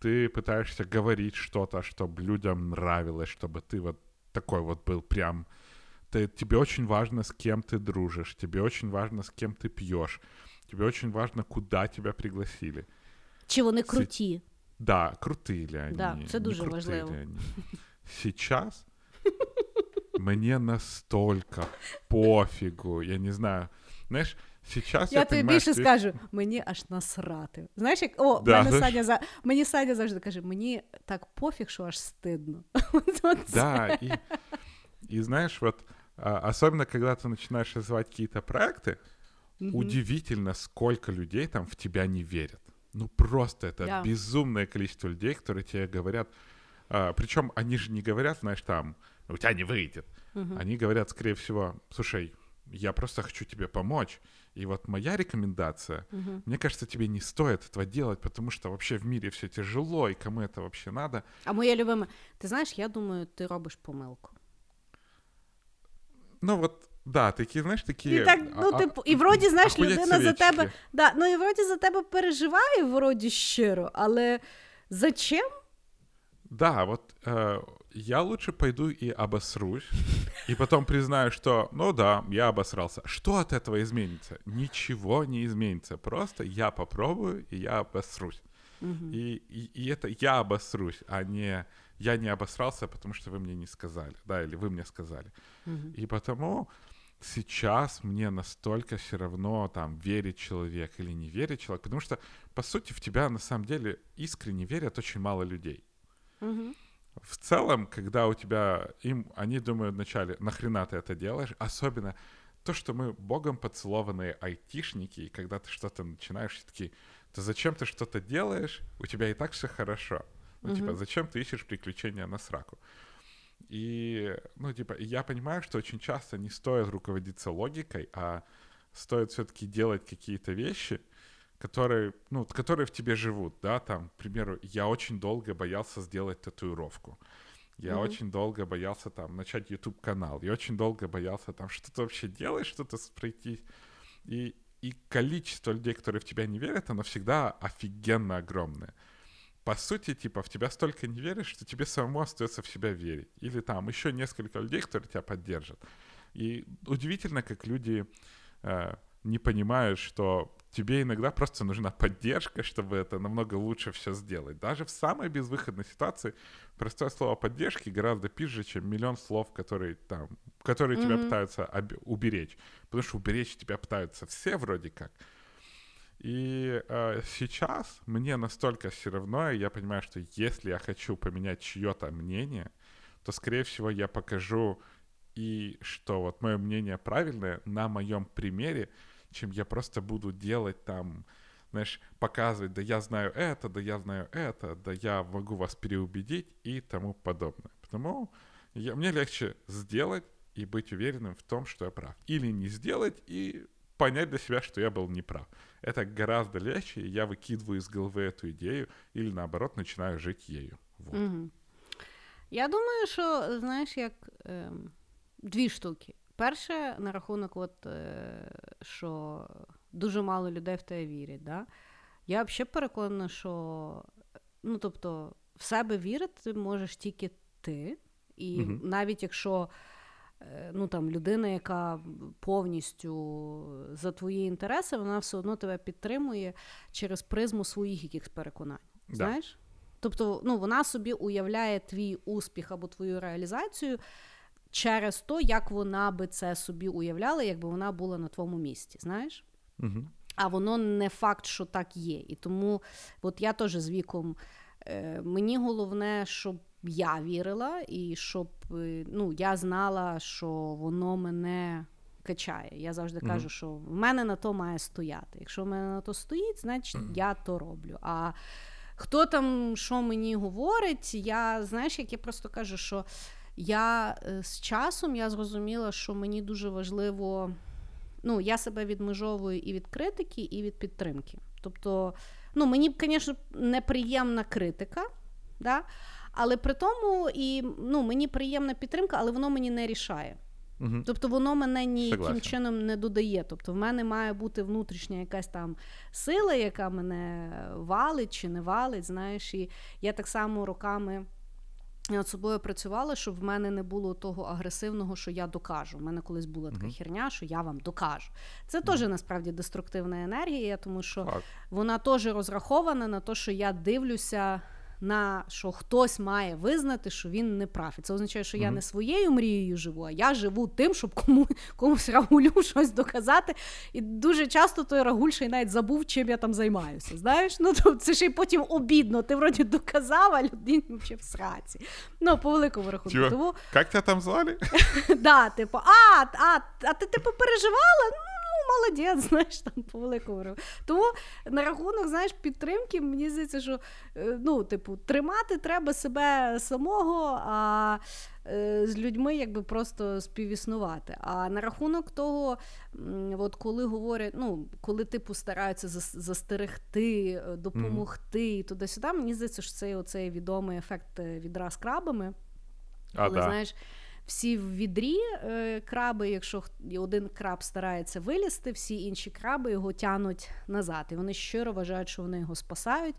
Ты пытаешься говорить что-то, чтобы людям нравилось, чтобы ты вот такой вот был прям... Ты, тебе очень важно, с кем ты дружишь, тебе очень важно, с кем ты пьешь, тебе очень важно, куда тебя пригласили. Чи вони круті. Се... Да, круті ли они. Да, це дуже важливо. Сейчас мне настолько пофигу, я не знаю. Знаешь, Сейчас, я, я тобі більше ти... скажу, мені аж насрати. Знаєш, як о, да, мене Саня за мені Саня завжди каже, мені так пофіг, що аж стидно. Да, и, и знаешь, вот особенно когда ты начинаешь развивать какие-то проекты, mm-hmm. удивительно, сколько людей там в тебя не верят. Ну просто это yeah. безумное количество людей, которые тебе говорят, причем они же не говорят, знаешь, там, у тебя не выйдет. Mm-hmm. Они говорят, скорее всего, слушай, я просто хочу тебе помочь. И вот моя рекомендация, угу. мне кажется, тебе не стоит этого делать, потому что вообще в мире все тяжело, и кому это вообще надо. А моя любимая... Ты знаешь, я думаю, ты робишь помилку. Ну вот, да, такі, знаєш, такі... І, так, ну, а, типу, і вроді, знаєш, людина за тебе... Да, ну і вроді за тебе переживає, вроді щиро, але зачем? Да, вот... Э, я лучше пойду и обосрусь, и потом признаю, что, ну да, я обосрался. Что от этого изменится? Ничего не изменится. Просто я попробую, и я обосрусь. Угу. И, и, и это я обосрусь, а не я не обосрался, потому что вы мне не сказали, да, или вы мне сказали. Угу. И потому сейчас мне настолько все равно, там, верит человек или не верит человек, потому что, по сути, в тебя на самом деле искренне верят очень мало людей. Угу. В целом, когда у тебя им, они думают вначале, нахрена ты это делаешь, особенно то, что мы богом поцелованные айтишники, и когда ты что-то начинаешь, все-таки, то зачем ты что-то делаешь, у тебя и так все хорошо. Ну, угу. типа, зачем ты ищешь приключения на сраку? И, ну, типа, я понимаю, что очень часто не стоит руководиться логикой, а стоит все-таки делать какие-то вещи, которые, ну, которые в тебе живут, да, там, к примеру, я очень долго боялся сделать татуировку, я mm-hmm. очень долго боялся, там, начать YouTube-канал, я очень долго боялся, там, что ты вообще делаешь, что-то пройти, и, и количество людей, которые в тебя не верят, оно всегда офигенно огромное. По сути, типа, в тебя столько не веришь, что тебе самому остается в себя верить, или там еще несколько людей, которые тебя поддержат, и удивительно, как люди э, не понимают, что тебе иногда просто нужна поддержка, чтобы это намного лучше все сделать. Даже в самой безвыходной ситуации простое слово поддержки гораздо пизже, чем миллион слов, которые, там, которые mm-hmm. тебя пытаются об- уберечь. Потому что уберечь тебя пытаются все вроде как. И э, сейчас мне настолько все равно, я понимаю, что если я хочу поменять чье-то мнение, то, скорее всего, я покажу, и что вот мое мнение правильное на моем примере, чем я просто буду делать там, знаешь, показывать, да я знаю это, да я знаю это, да я могу вас переубедить и тому подобное. Потому я, мне легче сделать и быть уверенным в том, что я прав. Или не сделать и понять для себя, что я был неправ. Это гораздо легче, и я выкидываю из головы эту идею или, наоборот, начинаю жить ею. Вот. Угу. Я думаю, що, знаєш, як е, дві штуки. Перше, на рахунок, от, що дуже мало людей в тебе вірять, да? Я взагалі переконана, що, ну, тобто, в себе вірити можеш тільки ти. І угу. навіть якщо, ну, там, людина, яка повністю за твої інтереси, вона все одно тебе підтримує через призму своїх якихось переконань, да. знаєш? Тобто, ну, вона собі уявляє твій успіх або твою реалізацію через то, як вона би це собі уявляла, якби вона була на твоєму місці, знаєш? Угу. А воно не факт, що так є. І тому, от я теж з віком, е, мені головне, щоб я вірила, і щоб, е, ну, я знала, що воно мене качає. Я завжди угу. кажу, що в мене на то має стояти. Якщо в мене на то стоїть, значить, угу. я то роблю. А хто там, що мені говорить, я, знаєш, як я просто кажу, що я з часом я зрозуміла, що мені дуже важливо, ну, я себе відмежовую і від критики, і від підтримки. Тобто, ну, мені, звісно, неприємна критика, да? Але при тому, і, ну, мені приємна підтримка, але воно мені не рішає. Угу. Тобто воно мене ніяким Согласен. чином не додає. Тобто в мене має бути внутрішня якась там сила, яка мене валить чи не валить, знаєш. І я так само роками над собою працювала, щоб в мене не було того агресивного, що я докажу. У мене колись була така mm-hmm. херня, що я вам докажу. Це mm-hmm. теж, насправді, деструктивна енергія, тому що так. вона теж розрахована на те, що я дивлюся на що хтось має визнати, що він не прав. І це означає, що mm-hmm. я не своєю мрією живу, а я живу тим, щоб кому, комусь рагулю щось доказати. І дуже часто той рагуль ще й навіть забув, чим я там займаюся. Знаєш, ну то це ще й потім обідно. Ти вроді доказав, а людині ще в сраці. Ну, по великому рахунку. Тому... Як тебе там звали? Да, типу, а, а, а ти типу переживала? Молодець, знаєш, там по великому. Тому на рахунок, знаєш, підтримки, мені здається, що, ну, типу, тримати треба себе самого, а з людьми якби просто співіснувати. А на рахунок того, от коли говорять, ну, коли типу стараються застерегти, допомогти mm. і туди-сюди, мені здається, що це оцей відомий ефект відра з крабами. А, коли, да. знаєш, всі в відрі е, краби, якщо один краб старається вилізти, всі інші краби його тянуть назад. І вони щиро вважають, що вони його спасають,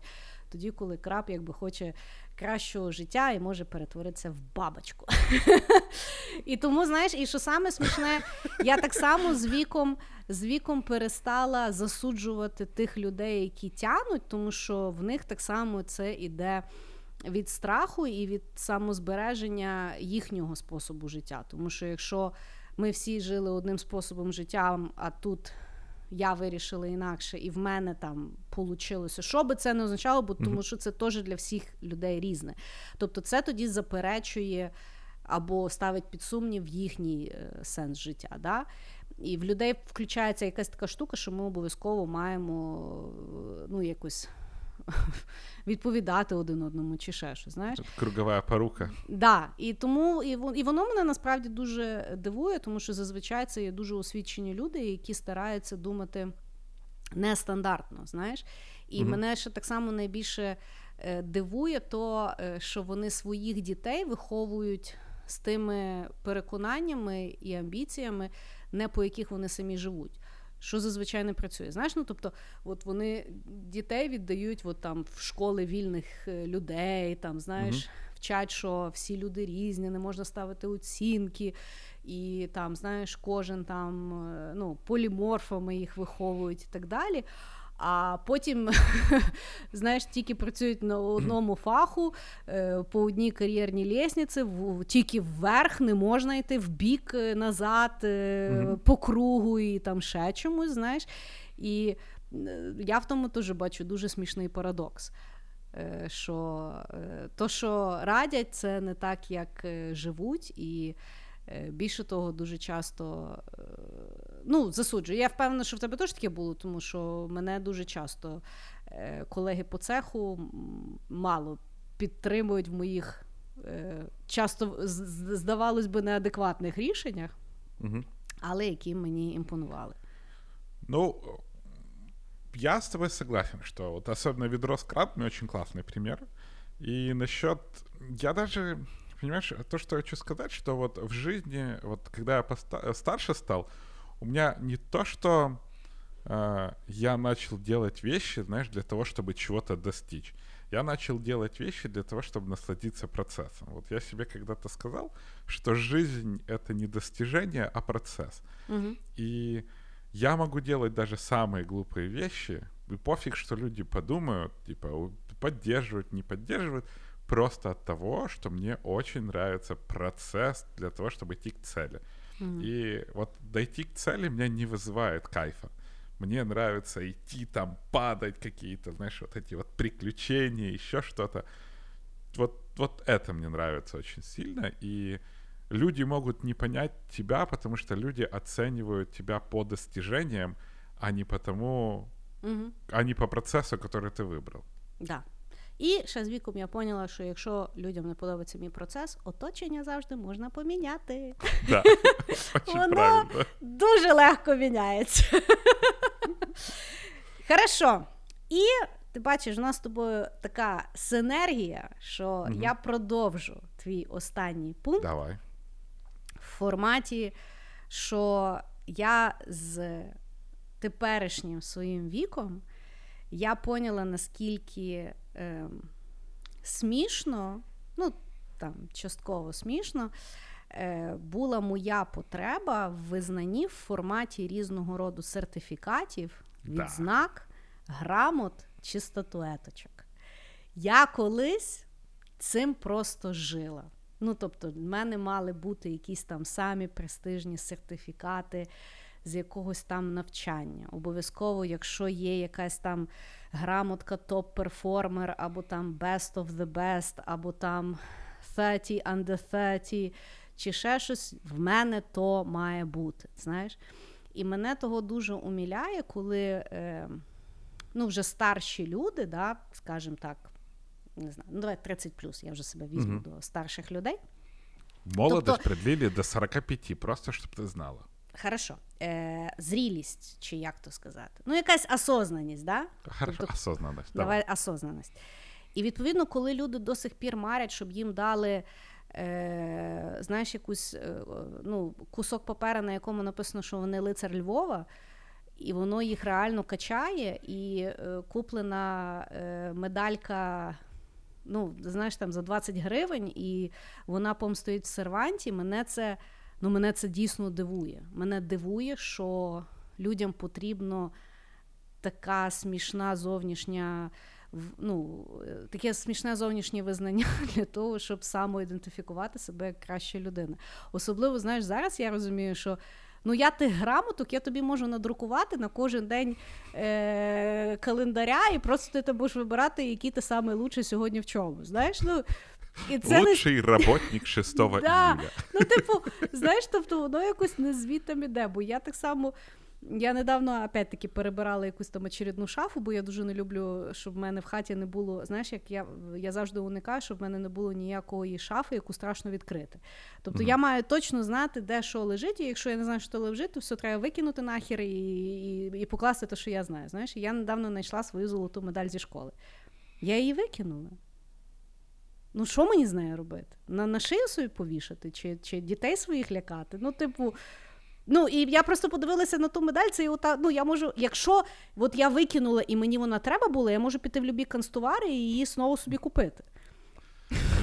тоді, коли краб якби хоче кращого життя і може перетворитися в бабочку. І тому, знаєш, і що саме смішне, я так само з віком, з віком перестала засуджувати тих людей, які тянуть, тому що в них так само це іде... від страху і від самозбереження їхнього способу життя. Тому що якщо ми всі жили одним способом життя, а тут я вирішила інакше, і в мене там получилося, що би це не означало, бо тому що це теж для всіх людей різне. Тобто це тоді заперечує або ставить під сумнів їхній е, сенс життя. Да? І в людей включається якась така штука, що ми обов'язково маємо ну, якусь... відповідати один одному чи ще щось, знаєш? Кругова порука. Да, і тому і воно, і воно мене насправді дуже дивує, тому що зазвичай це є дуже освічені люди, які стараються думати нестандартно, знаєш? І угу. мене ще так само найбільше дивує то, що вони своїх дітей виховують з тими переконаннями і амбіціями, не по яких вони самі живуть. Що зазвичай не працює. Знаєш, ну, тобто, от вони дітей віддають от, там, в школи вільних людей, там, знаєш, mm-hmm. вчать, що всі люди різні, не можна ставити оцінки, і там, знаєш, кожен там, ну, поліморфами їх виховують і так далі. А потім, знаєш, тільки працюють на одному фаху, по одній кар'єрній лестниці, тільки вверх, не можна йти, в бік, назад, mm-hmm. по кругу і там ще чомусь, знаєш. І я в тому теж бачу дуже смішний парадокс, що то, що радять, це не так, як живуть, і більше того, дуже часто... Ну, засуджую. Я впевнена, що в тебе теж таке було, тому що мене дуже часто колеги по цеху мало підтримують в моїх часто, здавалось би, неадекватних рішеннях, угу. але які мені імпонували. Ну, я з тобою согласен, що вот, особливо відро з крабами очень классный пример. І насчет... Я даже, понимаешь, то, что я хочу сказать, что вот в жизни, вот когда я поста... старше стал, у меня не то, что э, я начал делать вещи, знаешь, для того, чтобы чего-то достичь. Я начал делать вещи для того, чтобы насладиться процессом. Вот я себе когда-то сказал, что жизнь — это не достижение, а процесс. Угу. И я могу делать даже самые глупые вещи, и пофиг, что люди подумают, типа, поддерживают, не поддерживают, просто от того, что мне очень нравится процесс для того, чтобы идти к цели. Mm-hmm. И вот дойти к цели меня не вызывает кайфа. Мне нравится идти там, падать какие-то, знаешь, вот эти вот приключения, еще что-то. Вот, вот это мне нравится очень сильно. И люди могут не понять тебя, потому что люди оценивают тебя по достижениям, а не потому, mm-hmm. а не по процессу, который ты выбрал. Да. І ще з віком я поняла, що якщо людям не подобається мій процес, оточення завжди можна поміняти. Да, воно дуже легко міняється. Хорошо. І ти бачиш, у нас з тобою така синергія, що mm-hmm. я продовжу твій останній пункт. Давай. В форматі, що я з теперішнім своїм віком я поняла, наскільки ем, смішно, ну, там, частково смішно, е, була моя потреба в визнанні в форматі різного роду сертифікатів, відзнак, да. грамот чи статуеточок. Я колись цим просто жила. Ну, тобто, в мене мали бути якісь там самі престижні сертифікати з якогось там навчання. Обов'язково, якщо є якась там грамотка топ-перформер, або там best of the best, або там thirty under thirty, чи ще щось, в мене то має бути, знаєш. І мене того дуже умиляє, коли е, ну, вже старші люди, да, скажімо так, не знаю, ну давай тридцять плюс, я вже себе візьму угу. до старших людей. Молодость тобто, продлили до сорок п'ять, просто щоб ти знала. Хорошо. Е, зрілість, чи як то сказати? Ну, якась осознаність, да? Хорошо, тобто, осознаність. Давай, давай осознаність. І, відповідно, коли люди до сих пір марять, щоб їм дали, е, знаєш, якусь, е, ну, кусок папера, на якому написано, що вони лицар Львова, і воно їх реально качає, і е, куплена е, медалька, ну, знаєш, там, за двадцять гривень, і вона потім стоїть в серванті, мене це, ну, мене це дійсно дивує. Мене дивує, що людям потрібно така смішна зовнішня, ну, таке смішне зовнішнє визнання для того, щоб самоідентифікувати себе як краща людина. Особливо, знаєш, зараз я розумію, що ну, я тих грамоток, я тобі можу надрукувати на кожен день е- календаря, і просто ти будеш вибирати, який ти самий лучший сьогодні в чому, знаєш, ну, і це лучший не... роботник шестого да. іюля. Ну, типу, знаєш, тобто воно якось не звідти іде, бо я так само, я недавно, опять-таки, перебирала якусь там очередну шафу, бо я дуже не люблю, щоб в мене в хаті не було, знаєш, як я, я завжди уникаю, щоб в мене не було ніякої шафи, яку страшно відкрити. Тобто mm-hmm. я маю точно знати, де що лежить, і якщо я не знаю, що лежить, то все треба викинути нахер і, і, і покласти те, що я знаю, знаєш. І я недавно знайшла свою золоту медаль зі школи. Я її викинула. Ну, що мені з нею робити? На, на шию собі повішати? Чи, чи дітей своїх лякати? Ну, типу, ну, і я просто подивилася на ту медаль, це і ота, ну, я можу, якщо от я викинула і мені вона треба була, я можу піти в любі канцтовари і її знову собі купити.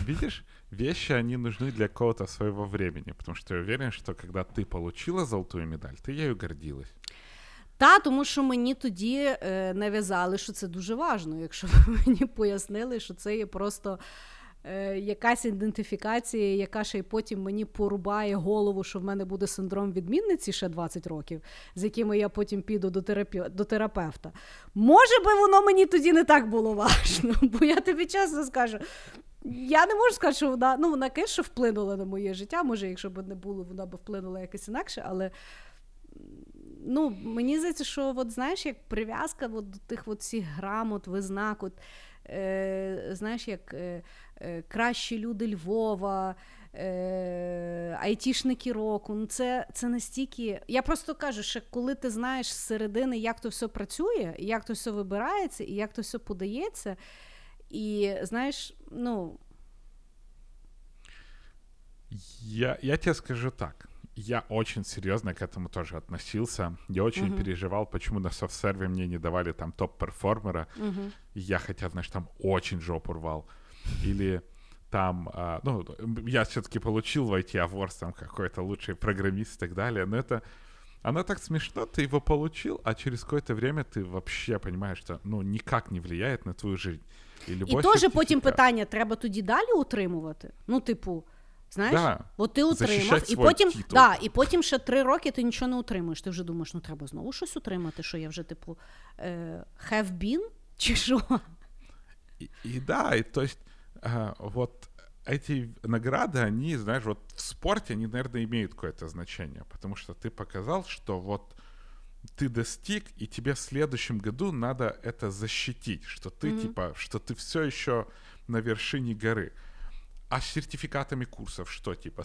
Видишь, вещи, они нужны для какого-то своего времени, потому что я уверен, что когда ты получила золотую медаль, ты ею гордилась. Та, тому що мені тоді е, нав'язали, що це дуже важливо, якщо мені пояснили, що це є просто якась ідентифікація, яка ще й потім мені порубає голову, що в мене буде синдром відмінниці ще двадцять років, з якими я потім піду до, терапі... до терапевта. Може би воно мені тоді не так було важно, бо я тобі чесно скажу, я не можу сказати, що вона, ну, вона кише вплинула на моє життя, може, якщо б не було, вона б вплинула якось інакше, але ну, мені здається, що, от, знаєш, як прив'язка от, до тих от, всіх грамот, визнак, от, е, знаєш, як е, кращі люди Львова, е- айтішники року. Ну, це, це настільки... Я просто кажу, що коли ти знаєш зсередини, як то все працює, як то все вибирається, і як то все подається, і, знаєш, ну... Я, я тебе скажу так. Я очень серьезно к этому тоже относился. Я очень uh-huh. переживал, почему на SoftServe мне не давали там топ-перформера. Uh-huh. Я хотя, знаешь, там очень жопу рвал. Или там, ну, я все-таки получил в ай ти Awards там какой-то лучший программист и так далее, но это, оно так смешно, ты его получил, а через какое-то время ты вообще понимаешь, что, ну, никак не влияет на твою жизнь. И, и тоже потім питання, треба тоді далі утримувати? Ну, типу, знаєш, да. от ти утримав, і потім, да, і потім ще три роки ти нічого не утримуєш, ти вже думаєш, ну, треба знову щось утримати, що я вже, типу, have been, чи що? И, и да, и то есть э, вот эти награды, они, знаешь, вот в спорте, они, наверное, имеют какое-то значение, потому что ты показал, что вот ты достиг, и тебе в следующем году надо это защитить, что ты, mm-hmm. типа, что ты все еще на вершине горы. А с сертификатами курсов что, типа,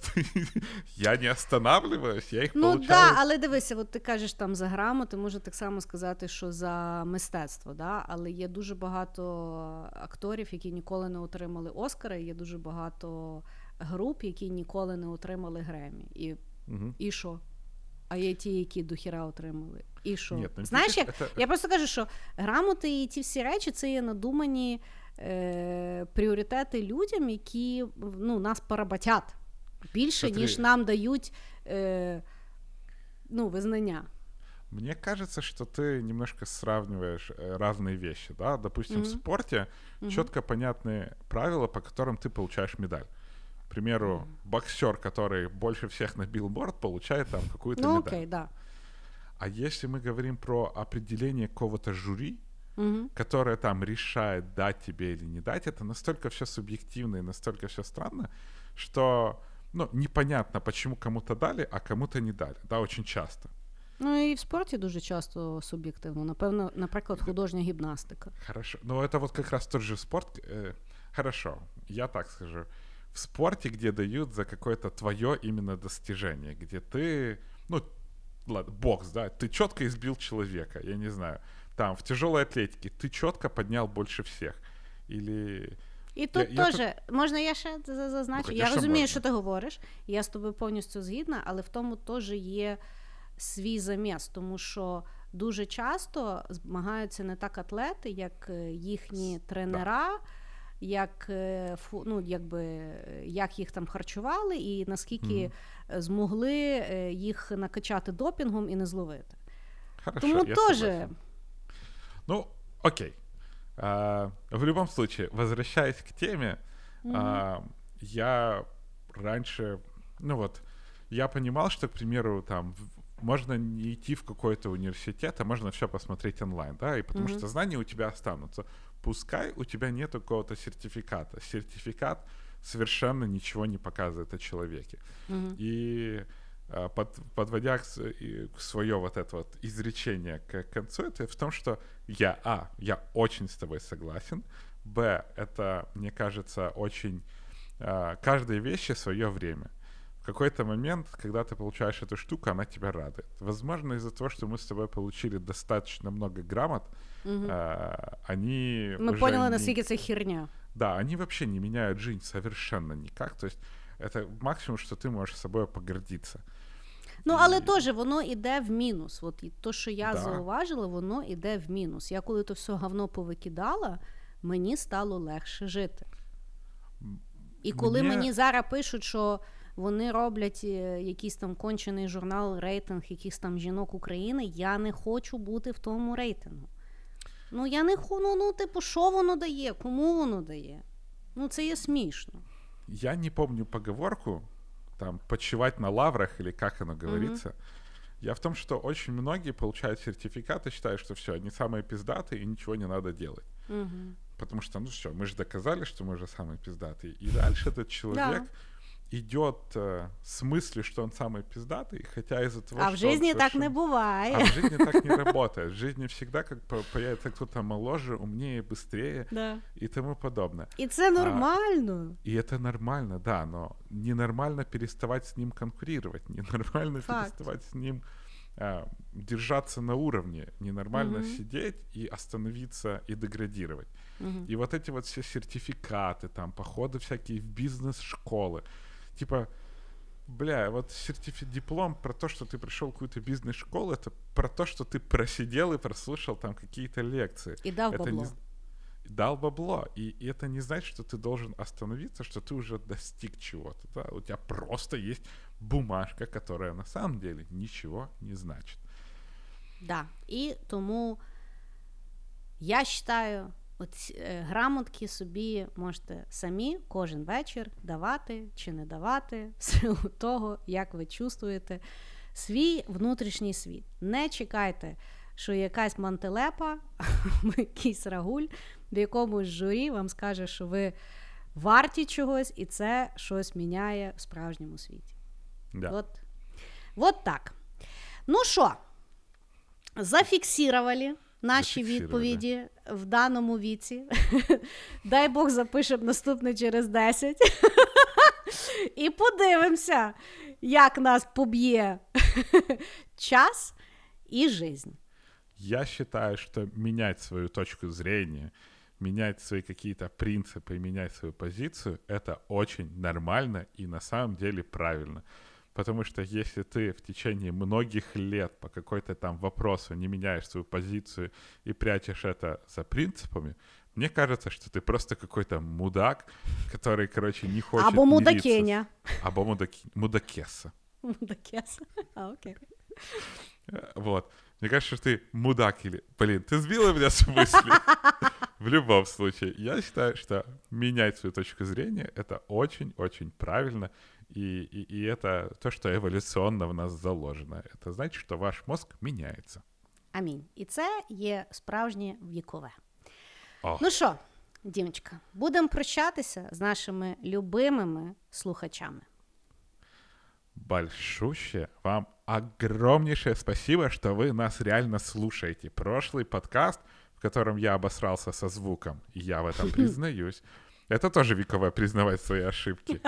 я не останавливаюсь, я їх ну, получаю. Ну да, так, але дивися, от ти кажеш там за грамоту, можна так само сказати, що за мистецтво, да? Але є дуже багато акторів, які ніколи не отримали Оскара, є дуже багато груп, які ніколи не отримали Гремі. І, угу. і що? А є ті, які дохіра отримали. І що? Нет, ну, знаєш, як? Это... Я просто кажу, що грамоти і ці всі речі, це є надумані пріоритети людям, які ну, нас поработять більше, Смотри. Ніж нам дають е, ну, визнання. Мне кажется, что ты немножко сравниваешь разные вещи, да? Допустим, mm-hmm. в спорте mm-hmm. четко понятные правила, по которым ты получаешь медаль. К примеру, mm-hmm. боксер, который больше всех на билборд, получает там какую-то no, медаль. Ну, okay, окей, да. А если мы говорим про определение какого-то жюри, mm-hmm. которое там решает, дать тебе или не дать, это настолько все субъективно и настолько все странно, что, ну, непонятно, почему кому-то дали, а кому-то не дали, да, очень часто. Ну, і в спорті дуже часто суб'єктивно. Напевно, наприклад, художня гімнастика. Хорошо. Ну, это вот как раз тот же спорт. Хорошо, я так скажу. В спорте, где дают за какое-то твое именно достижение, где ты, ну, ладно, бокс, да, ты четко избил человека, я не знаю. Там, в тяжелой атлетике ты четко поднял больше всех. Или... І тут я, теж, я тут... можна я ще зазначу? Ну, я розумію, можна. Що ти говориш, я з тобою повністю згідна, але в тому теж є свій заміс, тому що дуже часто змагаються не так атлети, як їхні тренера, да. як, ну, якби, як їх там харчували і наскільки mm-hmm. змогли їх накачати допінгом і не зловити. Хорошо, тому теж... Ну, окей. Uh, в любом случае, возвращаясь к теме, mm-hmm. uh, я раньше, ну вот, я понимал, что, к примеру, там, в, можно не идти в какой-то университет, а можно все посмотреть онлайн, да, и потому mm-hmm. что знания у тебя останутся. Пускай у тебя нет какого-то сертификата. Сертификат совершенно ничего не показывает о человеке. Mm-hmm. И uh, под, подводя к, к свое вот это вот изречение к концу, это в том, что Я, а, я очень с тобой согласен. Б, это, мне кажется, очень... Э, каждой вещи свое время. В какой-то момент, когда ты получаешь эту штуку, она тебя радует. Возможно, из-за того, что мы с тобой получили достаточно много грамот, угу. э, они... Мы поняли, насколько это херня. Да, они вообще не меняют жизнь совершенно никак. То есть это максимум, что ты можешь с собой погордиться. Ну, але теж воно йде в мінус. От, і то, що я да. зауважила, воно йде в мінус. Я коли то все говно повикидала, мені стало легше жити. І коли мені, мені зараз пишуть, що вони роблять якийсь там кончений журнал, рейтинг якихось там жінок України, я не хочу бути в тому рейтингу. Ну, я не хочу, ну, ну, типу, що воно дає, кому воно дає? Ну, це є смішно. Я не помню поговорку, там, почивать на лаврах, или как оно говорится. Mm-hmm. Я в том, что очень многие получают сертификаты, считают, что все, они самые пиздатые, и ничего не надо делать. Mm-hmm. Потому что, ну все, мы же доказали, что мы же самые пиздатые. И дальше этот человек yeah. идет э, с мыслью, что он самый пиздатый, хотя из-за того, а что... А в жизни так совершенно... не бывает. А в жизни так не работает. В жизни всегда как появится кто-то моложе, умнее, быстрее yeah. и тому подобное. И это нормально. А, и это нормально, да, но ненормально переставать с ним конкурировать, ненормально Факт. переставать с ним э, держаться на уровне, ненормально mm-hmm. сидеть и остановиться и деградировать. Mm-hmm. И вот эти вот все сертификаты, там, походы всякие в бизнес-школы, типа, бля, вот сертифи- диплом про то, что ты пришел в какую-то бизнес-школу, это про то, что ты просидел и прослушал там какие-то лекции. И дал это бабло. Не... Дал бабло. И, и это не значит, что ты должен остановиться, что ты уже достиг чего-то. Да? У тебя просто есть бумажка, которая на самом деле ничего не значит. Да. И тому я считаю, от грамотки собі можете самі кожен вечір давати чи не давати в силу того, як ви чувствуєте свій внутрішній світ. Не чекайте, що якась мантелепа, якийсь рагуль в якомусь журі вам скаже, що ви варті чогось, і це щось міняє в справжньому світі. Да. От. От так. Ну що, зафіксували наші відповіді в даному віці. Дай Бог запишемо наступне через десять. І подивимося, як нас поб'є час і жизнь. Я считаю, что менять свою точку зрения, менять свои какие-то принципы, менять свою позицию, это очень нормально и на самом деле правильно. Потому что если ты в течение многих лет по какой-то там вопросу не меняешь свою позицию и прячешь это за принципами, мне кажется, что ты просто какой-то мудак, который, короче, не хочет мириться. Або мудакеня. Або мудаки... мудакеса. Мудакеса, а окей. Вот. Мне кажется, что ты мудак или... Блин, ты сбила меня с мысли. В любом случае, я считаю, что менять свою точку зрения — это очень-очень правильно. И, и, и это то, что еволюційно в нас заложено. Це значить, що ваш мозк міняється. Амінь. І це є справжнє вікове. О. Ну що, Дімочка, будемо прощатися з нашими любимими слухачами. Большущее вам огромнейшее спасибо, что вы нас реально слушаете. Прошлый подкаст, в котором я обосрался со звуком, я в этом признаюсь. Это тоже вековое — признавать свои ошибки.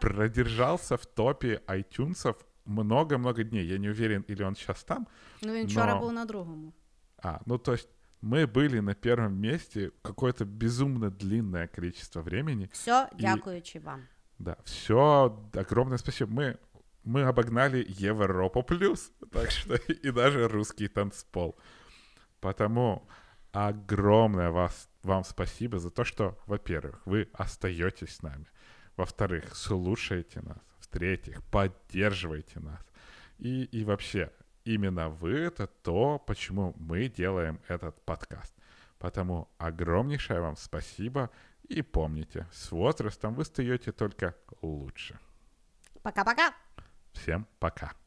Продержался в топе айтюнсов много-много дней. Я не уверен, или он сейчас там. Ну, він вчора но... був на другому. А, ну то есть мы были на первом месте какое-то безумно длинное количество времени. Все, и... дякуючи вам. Да, все, огромное спасибо. Мы, мы обогнали Европу плюс, так что и даже русский танцпол. Потому огромное вас, вам спасибо за то, что, во-первых, вы остаетесь с нами. Во-вторых, слушайте нас. В-третьих, поддерживайте нас. И, и вообще, именно вы — это то, почему мы делаем этот подкаст. Потому огромнейшее вам спасибо. И помните, с возрастом вы стаете только лучше. Пока-пока. Всем пока.